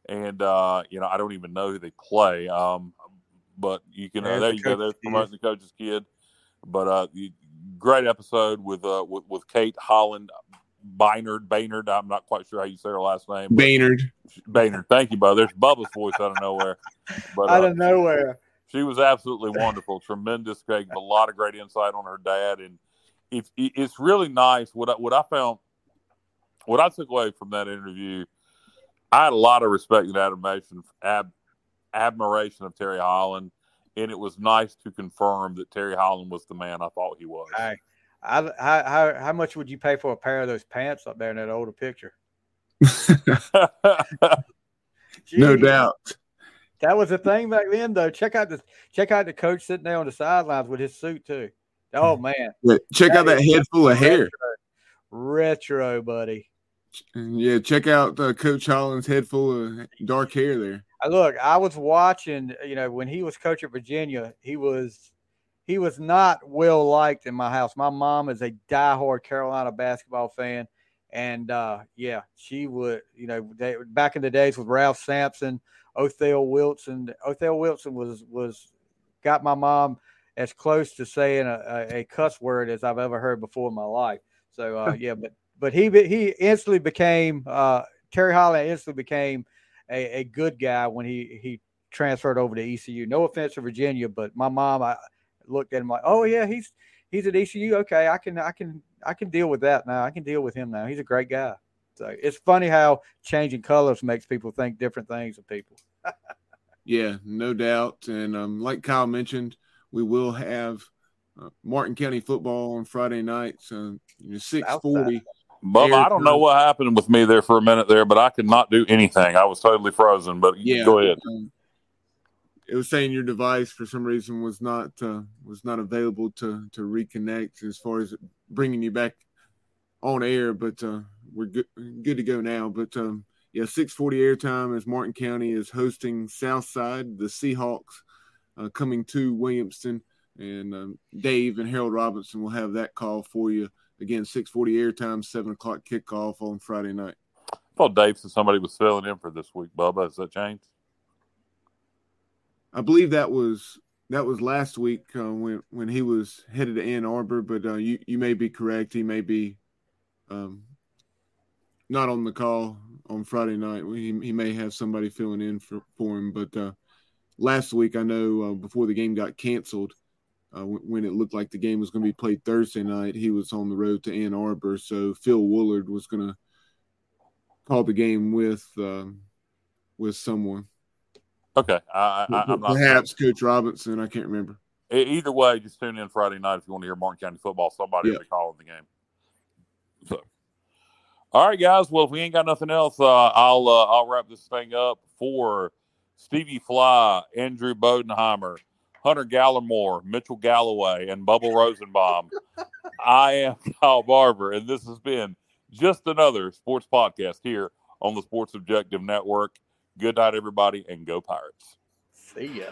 And, I don't even know who they play. But you can, there you go. There's promoting The Coach's Kid. But great episode with Kate Holland Baynard. I'm not quite sure how you say her last name. Baynard. Thank you, Bubba. There's Bubba's voice out of nowhere. But, out of nowhere. She was absolutely wonderful. Tremendous cake. A lot of great insight on her dad. And it's really nice. What I took away from that interview, I had a lot of respect and admiration of Terry Holland, and it was nice to confirm that Terry Holland was the man I thought he was. Hey, how much would you pay for a pair of those pants up there in that older picture? No doubt. That was a thing back then, though. Check out the coach sitting there on the sidelines with his suit too. Oh man! Yeah, check out that head full of hair. Retro buddy. Yeah, check out Coach Holland's head full of dark hair there. Look, I was watching, when he was coach at Virginia, he was not well liked in my house. My mom is a diehard Carolina basketball fan, And, yeah, she would, you know, they, back in the days with Ralph Sampson, Othell Wilson. Othell Wilson was got my mom as close to saying a cuss word as I've ever heard before in my life. So, yeah, but he instantly became Terry Holland instantly became a good guy when he transferred over to ECU. No offense to Virginia, but my mom, I looked at him like, oh yeah, he's at ECU. Okay, I can deal with that now. I can deal with him now. He's a great guy. So it's funny how changing colors makes people think different things of people. Yeah, no doubt. And like Kyle mentioned, we will have Martin County football on Friday night. So 6:40. Bubba, I don't know what happened with me there for a minute there, but I could not do anything. I was totally frozen. But yeah, go ahead. It was saying your device for some reason was not available to reconnect as far as bringing you back on air, but we're good to go now. But yeah, 6:40 airtime as Martin County is hosting Southside, the Seahawks, coming to Williamston, and Dave and Harold Robinson will have that call for you. Again, 6:40 airtime, 7:00 kickoff on Friday night. I thought Dave said somebody was filling in for this week, Bubba. Has that changed? I believe that was last week when he was headed to Ann Arbor, but you may be correct. He may be. Not on the call on Friday night. He may have somebody filling in for him, but last week I know before the game got canceled, when it looked like the game was going to be played Thursday night, he was on the road to Ann Arbor, so Phil Woolard was going to call the game with someone. Okay. Perhaps Coach Robinson, I can't remember. Either way, just tune in Friday night if you want to hear Martin County football. Somebody will be calling the game. So, all right, guys. Well, if we ain't got nothing else, I'll wrap this thing up for Stevie Fly, Andrew Bodenheimer, Hunter Gallimore, Mitchell Galloway, and Bubble Rosenbaum. I am Kyle Barber, and this has been just another sports podcast here on the Sports Objective Network. Good night, everybody, and go Pirates. See ya.